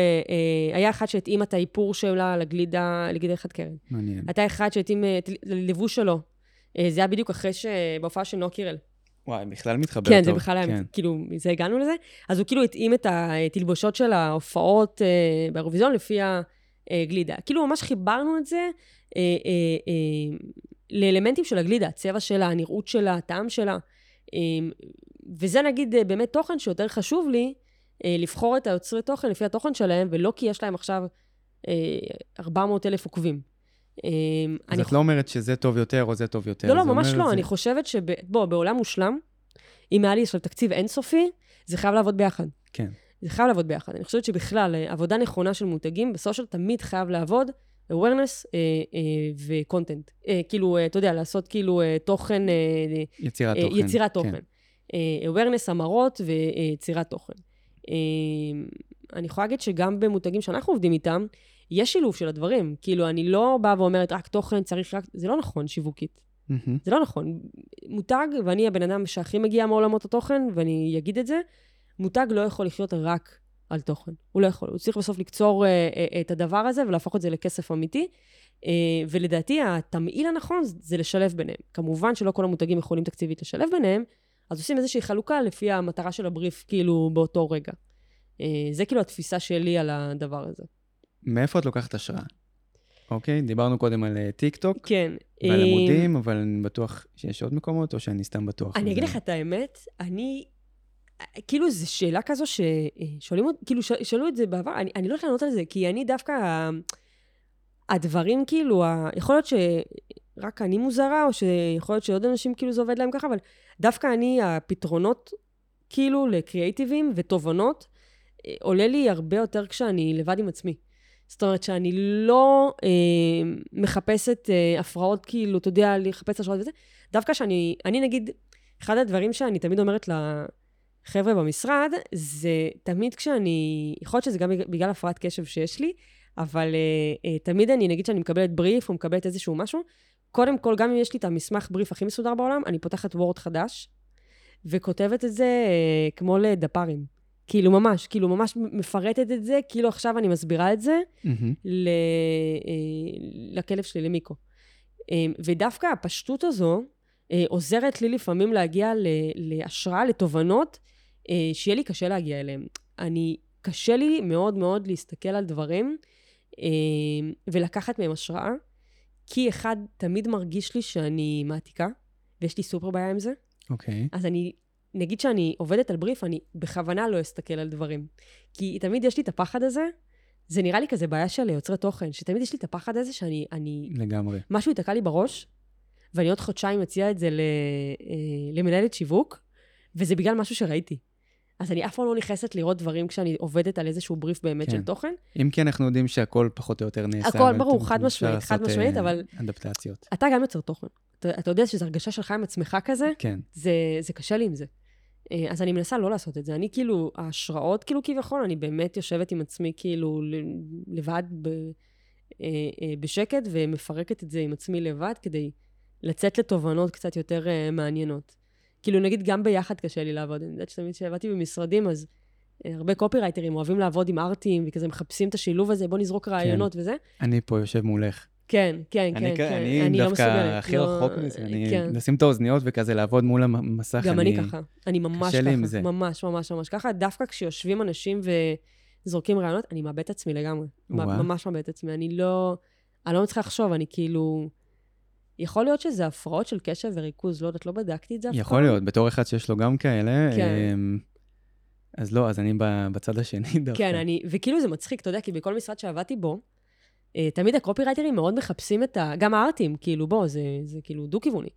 היה אחד שהתאים את האיפור שלה לגלידה, לגלידה חד קרן. מעניין. הייתה אחד שהתאים את הלבוש שלו. זה היה בדיוק אחרי שבהופעה של נועה קירל. וואי, בכלל מתחבר טוב. כן, זה בכלל היה, כאילו, זה הגענו לזה. אז הוא כאילו התאים את התלבושות של ההופעות באירוויזיון לפי הגלידה. כאילו ממש חיברנו את זה, לאלמנטים של הגלידה, הצבע שלה, הנראות שלה, הטעם שלה, וזה נגיד באמת תוכן שיותר חשוב לי, לבחור את היוצרי תוכן לפי התוכן שלהם, ולא כי יש להם עכשיו ארבע מאות אלף עוקבים. אז את לא אומרת שזה טוב יותר או זה טוב יותר. לא, לא, ממש לא. אני חושבת שבעולם מושלם, אם היה לי עכשיו תקציב אינסופי, זה חייב לעבוד ביחד. כן. זה חייב לעבוד ביחד. אני חושבת שבכלל, עבודה נכונה של מותגים, בסושיאל תמיד חייב לעבוד, awareness וקונטנט. כאילו, אתה יודע, לעשות כאילו תוכן... יצירת תוכן. יצירת תוכן. awareness, אמרות ויצירת תוכן. אני יכולה להגיד שגם במותגים שאנחנו עובדים איתם, יש שילוב של הדברים. כאילו, אני לא באה ואומרת, רק תוכן צריך רק... זה לא נכון שיווקית. זה לא נכון. מותג, ואני הבן אדם שהכי מגיע מעולמות התוכן, ואני אגיד את זה, מותג לא יכול לחיות רק על תוכן. הוא לא יכול. הוא צריך בסוף לקצור את הדבר הזה, ולהפוך את זה לכסף אמיתי. ולדעתי, התמעיל הנכון זה לשלב ביניהם. כמובן שלא כל המותגים יכולים תקציבית לשלב ביניהם, אז עושים איזושהי חלוקה לפי המטרה של הבריף, כאילו, באותו רגע. זה כאילו התפיסה שלי על הדבר הזה. מאיפה את לוקחת השראה? אוקיי, דיברנו קודם על טיקטוק. כן. ועל עמודים, אבל אני בטוח שיש עוד מקומות, או שאני סתם בטוח? אני אגיד לך את האמת, אני... כאילו, זו שאלה כזו ששואלים... כאילו, שאלו את זה בעבר, אני לא יודעת לענות על זה, כי אני דווקא... הדברים כאילו... יכול להיות שרק אני מוזרה, או שיכול להיות שעוד אנשים כאילו זה עובד להם ככה, אבל דווקא אני, הפתרונות כאילו לקריאיטיבים ותובנות, עולה לי הרבה יותר כשאני לבד עם עצמי. זאת אומרת שאני לא אה, מחפשת אה, הפרעות, כאילו, אתה יודע, לחפש השעות וזה. דווקא שאני, אני נגיד, אחד הדברים שאני תמיד אומרת לחבר'ה במשרד, זה תמיד כשאני, יכול להיות שזה גם בגלל הפרעת קשב שיש לי, אבל אה, אה, תמיד אני, נגיד שאני מקבלת בריף, או מקבלת איזשהו משהו, קודם כל, גם אם יש לי את המסמך בריף הכי מסודר בעולם, אני פותחת וורד חדש, וכותבת את זה אה, כמו לדפרים. כאילו ממש, כאילו ממש מפרטת את זה, כאילו עכשיו אני מסבירה את זה לכלב שלי, למיקו. ודווקא הפשטות הזו עוזרת לי לפעמים להגיע להשראה, לתובנות, שיהיה לי קשה להגיע אליהם. אני, קשה לי מאוד מאוד להסתכל על דברים ולקחת מהם השראה, כי אחד תמיד מרגיש לי שאני מעתיקה, ויש לי סופר בעיה עם זה. אוקיי. אז אני... נגיד שאני עובדת על בריף, אני בכוונה לא אסתכל על דברים. כי תמיד יש לי את הפחד הזה, זה נראה לי כזה בעיה של יוצרי תוכן, שתמיד יש לי את הפחד הזה שאני... אני, לגמרי. משהו יתקע לי בראש, ואני עוד חודשיים מציעה את זה למנהלת שיווק, וזה בגלל משהו שראיתי. אז אני אף פעם לא נכנסת לראות דברים כשאני עובדת על איזשהו בריף באמת של תוכן. אם כי אנחנו יודעים שהכל פחות או יותר נעשה. הכל ברור, חד משמעית, חד משמעית, אבל... אדפטציות. אתה גם יוצר תוכן. אתה יודע שזו הרגשה שלך עם עצמך כזה? כן. זה קשה לי עם זה. אז אני מנסה לא לעשות את זה. אני כאילו, ההשראות כאילו כביכול, אני באמת יושבת עם עצמי כאילו לבד בשקט, ומפרקת את זה עם עצמי לבד, כדי לצאת לתובנות קצת יותר מעניינות. כאילו נגיד גם ביחד קשה לי לעבוד. אני יודעת שתמיד שעבדתי במשרדים, אז הרבה קופירייטרים אוהבים לעבוד עם ארטים, וכזה מחפשים את השילוב הזה, בוא נזרוק רעיונות וזה. אני פה יושב מולך. כן, כן, כן, כן. אני דווקא הכי רחוק מזה, אני לשים את האוזניות וכזה לעבוד מול המסך. גם אני ככה, אני ממש ככה, ממש ממש ממש ככה, דווקא כשיושבים אנשים וזורקים רעיונות, אני מאבד את עצמי לגמרי, ממש מאבד את עצמי, אני לא, אני לא מצליחה לחשוב, אני כאילו, יכול להיות שזה הפרעות של קשב וריכוז, לא יודעת, לא בדקתי את זה. יכול להיות, בתור אחד שיש לו גם כאלה, אז לא, אז אני בצד השני דווקא. כן, אני, וכאילו זה מצחיק, אתה יודע, כי בכל משרד שעבדתי בו, תמיד הקופירייטרים מאוד מחפשים את ה... גם הארטים, כאילו, בוא, זה, זה כאילו דו-כיווני.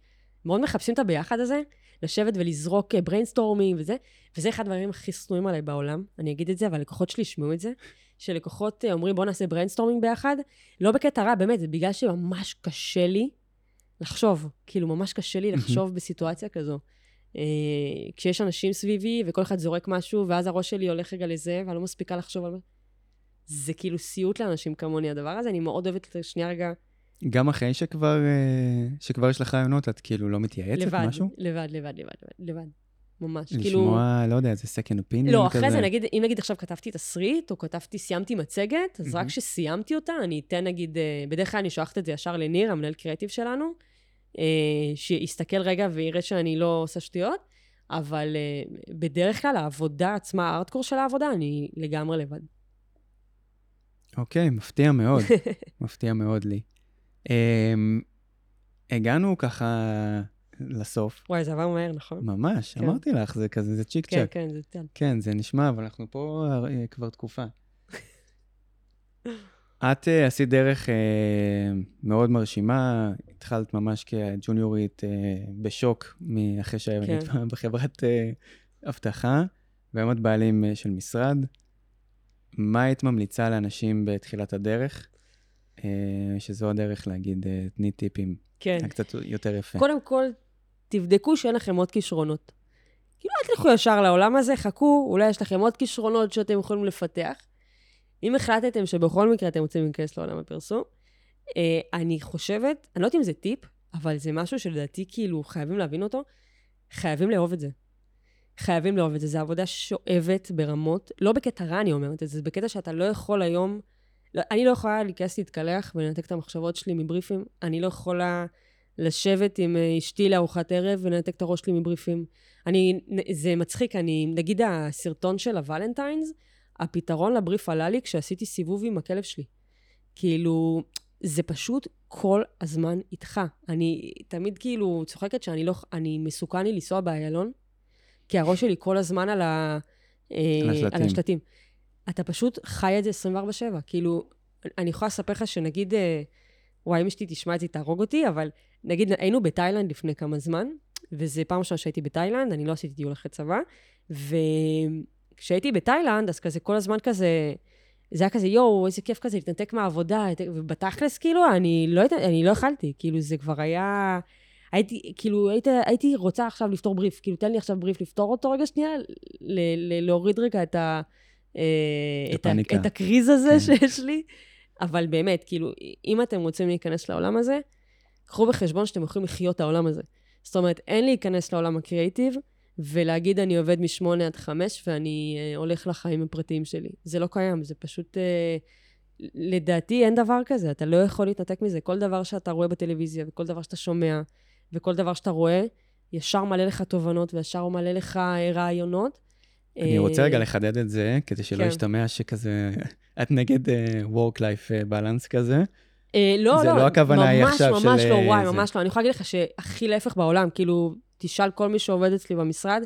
מאוד מחפשים את הביחד הזה, לשבת ולזרוק בריינסטורמים וזה, וזה אחד הדברים הכי שנואים עליי בעולם, אני אגיד את זה, אבל לקוחות שלי ישמעו את זה, שלקוחות אומרים, בוא נעשה בריינסטורמינג ביחד, לא בקטע רע, באמת, זה בגלל שממש קשה לי לחשוב, כאילו, ממש קשה לי לחשוב בסיטואציה כזו. כשיש אנשים סביבי, וכל אחד זורק משהו, ואז הראש שלי הולך רגע לזה, ואני לא מספיקה לחשוב על... זה כאילו סיוט לאנשים כמוני, הדבר הזה, אני מאוד אוהבת לשנייה רגע. גם אחרי שכבר, שכבר יש לך רעיונות, את כאילו לא מתייעצת לבד, משהו? לבד, לבד, לבד, לבד, ממש. לשמוע, כאילו... לא יודע, זה second opinion. לא, אחרי כזה. זה, נגיד, אם נגיד עכשיו כתבתי תסריט, או כתבתי, סיימתי מצגת, אז mm-hmm. רק כשסיימתי אותה, אני אתן נגיד, בדרך כלל אני שולחת את זה ישר לניר, המנהל קריאטיב שלנו, שיסתכל רגע ויראה שאני לא עושה שטויות, אבל בדרך כלל העבודה עצמה, הארטקור של העבודה, אני לגמרי לבד. אוקיי, מפתיע מאוד, מפתיע מאוד לי. הגענו ככה לסוף. וואי, זה עבר מהר, נכון? ממש, כן. אמרתי לך, זה כזה, זה צ'יק צ'ק. כן, כן, זה טל. כן, זה נשמע, אבל אנחנו פה כבר תקופה. את uh, עשית דרך uh, מאוד מרשימה, התחלת ממש כג'וניורית uh, בשוק, מאחרי שהיום כן. נתפעה בחברת uh, הבטחה, והיום את בעלים uh, של משרד. מה היית ממליצה לאנשים בתחילת הדרך? Uh, שזו הדרך להגיד, uh, תני טיפים. כן. קצת יותר יפה. קודם כל, תבדקו שאין לכם עוד כישרונות. כאילו, אל תלכו ישר לעולם הזה, חכו, אולי יש לכם עוד כישרונות שאתם יכולים לפתח. אם החלטתם שבכל מקרה אתם רוצים להיכנס לעולם הפרסום, אני חושבת, אני לא יודעת אם זה טיפ, אבל זה משהו שלדעתי כאילו חייבים להבין אותו, חייבים לאהוב את זה. חייבים לאהוב את זה, זו עבודה שואבת ברמות, לא בקטע רע אני אומרת, זה בקטע שאתה לא יכול היום, לא, אני לא יכולה להיכנס להתקלח ולנתק את המחשבות שלי מבריפים, אני לא יכולה לשבת עם אשתי לארוחת ערב ולנתק את הראש שלי מבריפים. אני, זה מצחיק, אני, נגיד הסרטון של הוולנטיינס, הפתרון לבריף עלה לי כשעשיתי סיבוב עם הכלב שלי. כאילו, זה פשוט כל הזמן איתך. אני תמיד כאילו צוחקת שאני לא, אני מסוכן לי לנסוע באיילון, כי הראש שלי כל הזמן על, ה, השלטים. על השלטים. אתה פשוט חי את זה עשרים וארבע שבע. כאילו, אני יכולה לספר לך שנגיד, וואי, אם אשתי תשמע את זה, תהרוג אותי, אבל נגיד, היינו בתאילנד לפני כמה זמן, וזה פעם שנה שהייתי בתאילנד, אני לא עשיתי דיול אחרי צבא, ו... כשהייתי בתאילנד, אז כזה, כל הזמן כזה, זה היה כזה, יואו, איזה כיף כזה, להתנתק מהעבודה, ובתכלס, כאילו, אני לא, אני לא אכלתי, כאילו, זה כבר היה, הייתי, כאילו, הייתי, הייתי רוצה עכשיו לפתור בריף, כאילו, תן לי עכשיו בריף לפתור אותו רגע שנייה, ל, ל, להוריד רגע את ה, את ה, את הקריז הזה כן. שיש לי, אבל באמת, כאילו, אם אתם רוצים להיכנס לעולם הזה, קחו בחשבון שאתם יכולים לחיות את העולם הזה. זאת אומרת, אין להיכנס לעולם הקריאיטיב, ולהגיד אני עובד משמונה עד חמש, ואני הולך לחיים הפרטיים שלי. זה לא קיים, זה פשוט, לדעתי אין דבר כזה, אתה לא יכול להתנתק מזה. כל דבר שאתה רואה בטלוויזיה, וכל דבר שאתה שומע, וכל דבר שאתה רואה, ישר מלא לך תובנות, וישר מלא לך רעיונות. אני רוצה רגע לחדד את זה, כדי שלא ישתמע שכזה, את נגד work-life balance כזה. לא, לא, ממש ממש לא, וואי, ממש לא. אני יכולה להגיד לך שהכי להפך בעולם, כאילו, תשאל כל מי שעובד אצלי במשרד,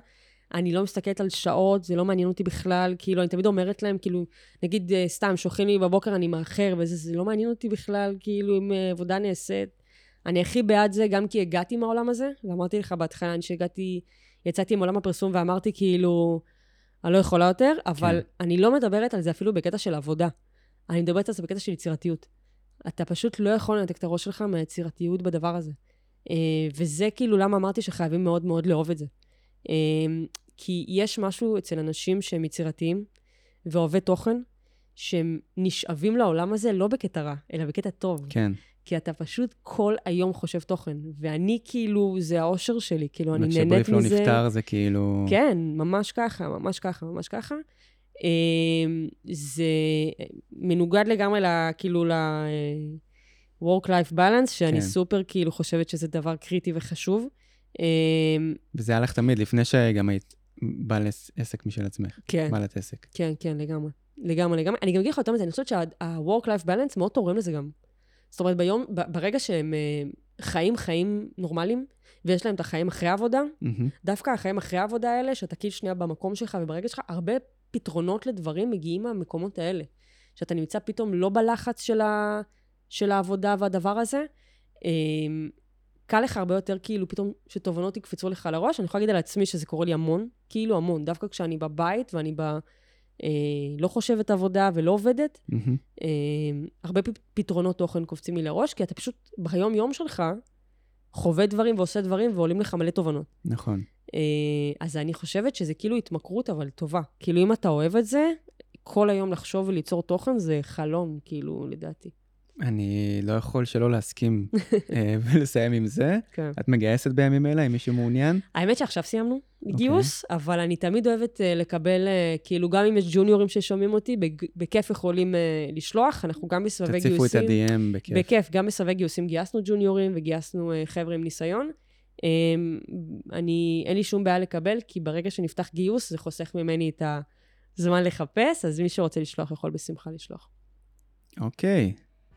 אני לא מסתכלת על שעות, זה לא מעניין אותי בכלל, כאילו, אני תמיד אומרת להם, כאילו, נגיד, סתם, שוכחים לי בבוקר, אני מאחר, וזה, זה לא מעניין אותי בכלל, כאילו, אם עבודה נעשית. אני הכי בעד זה, גם כי הגעתי מהעולם הזה, ואמרתי לך בהתחלה, אני שהגעתי, יצאתי עם עולם הפרסום, ואמרתי, כאילו, אני לא יכולה יותר, אבל אני לא מדברת על זה אפילו בקטע של עבודה. אני מדברת על זה בקטע של יצירתיות. אתה פשוט לא יכול לנתק את הראש שלך מהיצירתיות בדבר הזה. וזה כאילו למה אמרתי שחייבים מאוד מאוד לאהוב את זה. כי יש משהו אצל אנשים שהם יצירתיים, ואוהבי תוכן, שהם נשאבים לעולם הזה לא בקטע רע, אלא בקטע טוב. כן. כי אתה פשוט כל היום חושב תוכן, ואני כאילו, זה האושר שלי, כאילו אני נהנית מזה. וכשבריף לא נפטר זה כאילו... כן, ממש ככה, ממש ככה, ממש ככה. זה מנוגד לגמרי כאילו ל... work-life balance, שאני סופר כאילו חושבת שזה דבר קריטי וחשוב. וזה היה לך תמיד, לפני שגם היית בעלת עסק משל עצמך. כן. בעלת עסק. כן, כן, לגמרי. לגמרי, לגמרי. אני גם אגיד לך יותר מזה, אני חושבת שה-work-life balance מאוד תורם לזה גם. זאת אומרת, ביום, ברגע שהם חיים חיים נורמליים, ויש להם את החיים אחרי העבודה, דווקא החיים אחרי העבודה האלה, שאתה כאילו שנייה במקום שלך וברגע שלך, הרבה פתרונות לדברים מגיעים מהמקומות האלה. שאתה נמצא פתאום לא בלחץ של ה... של העבודה והדבר הזה, קל לך הרבה יותר, כאילו, פתאום שתובנות יקפצו לך לראש, אני יכולה להגיד על עצמי שזה קורה לי המון, כאילו המון, דווקא כשאני בבית, ואני ב... לא חושבת עבודה ולא עובדת, הרבה פתרונות תוכן קופצים לי לראש, כי אתה פשוט ביום-יום שלך, חווה דברים ועושה דברים, ועולים לך מלא תובנות. נכון. אז אני חושבת שזה כאילו התמכרות, אבל טובה. כאילו, אם אתה אוהב את זה, כל היום לחשוב וליצור תוכן, זה חלום, כאילו, לדעתי. אני לא יכול שלא להסכים ולסיים עם זה. את מגייסת בימים אלה, אם מישהו מעוניין? האמת שעכשיו סיימנו גיוס, אבל אני תמיד אוהבת לקבל, כאילו גם אם יש ג'וניורים ששומעים אותי, בכיף יכולים לשלוח, אנחנו גם בסבבי גיוסים. תציפו את ה-די אם בכיף. בכיף, גם בסבבי גיוסים גייסנו ג'וניורים וגייסנו חבר'ה עם ניסיון. אני, אין לי שום בעיה לקבל, כי ברגע שנפתח גיוס, זה חוסך ממני את הזמן לחפש, אז מי שרוצה לשלוח יכול בשמחה לשלוח. אוקיי.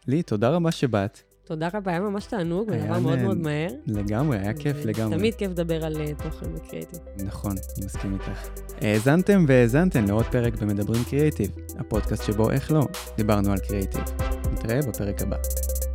לי, תודה רבה שבאת. תודה רבה, היה ממש תענוג, ודבר מאוד מאוד מהר. לגמרי, היה כיף לגמרי. תמיד כיף לדבר על תוכן בקריאיטיב. נכון, אני מסכים איתך. האזנתם והאזנתם לעוד פרק במדברים קריאיטיב, הפודקאסט שבו איך לא, דיברנו על קריאיטיב. נתראה בפרק הבא.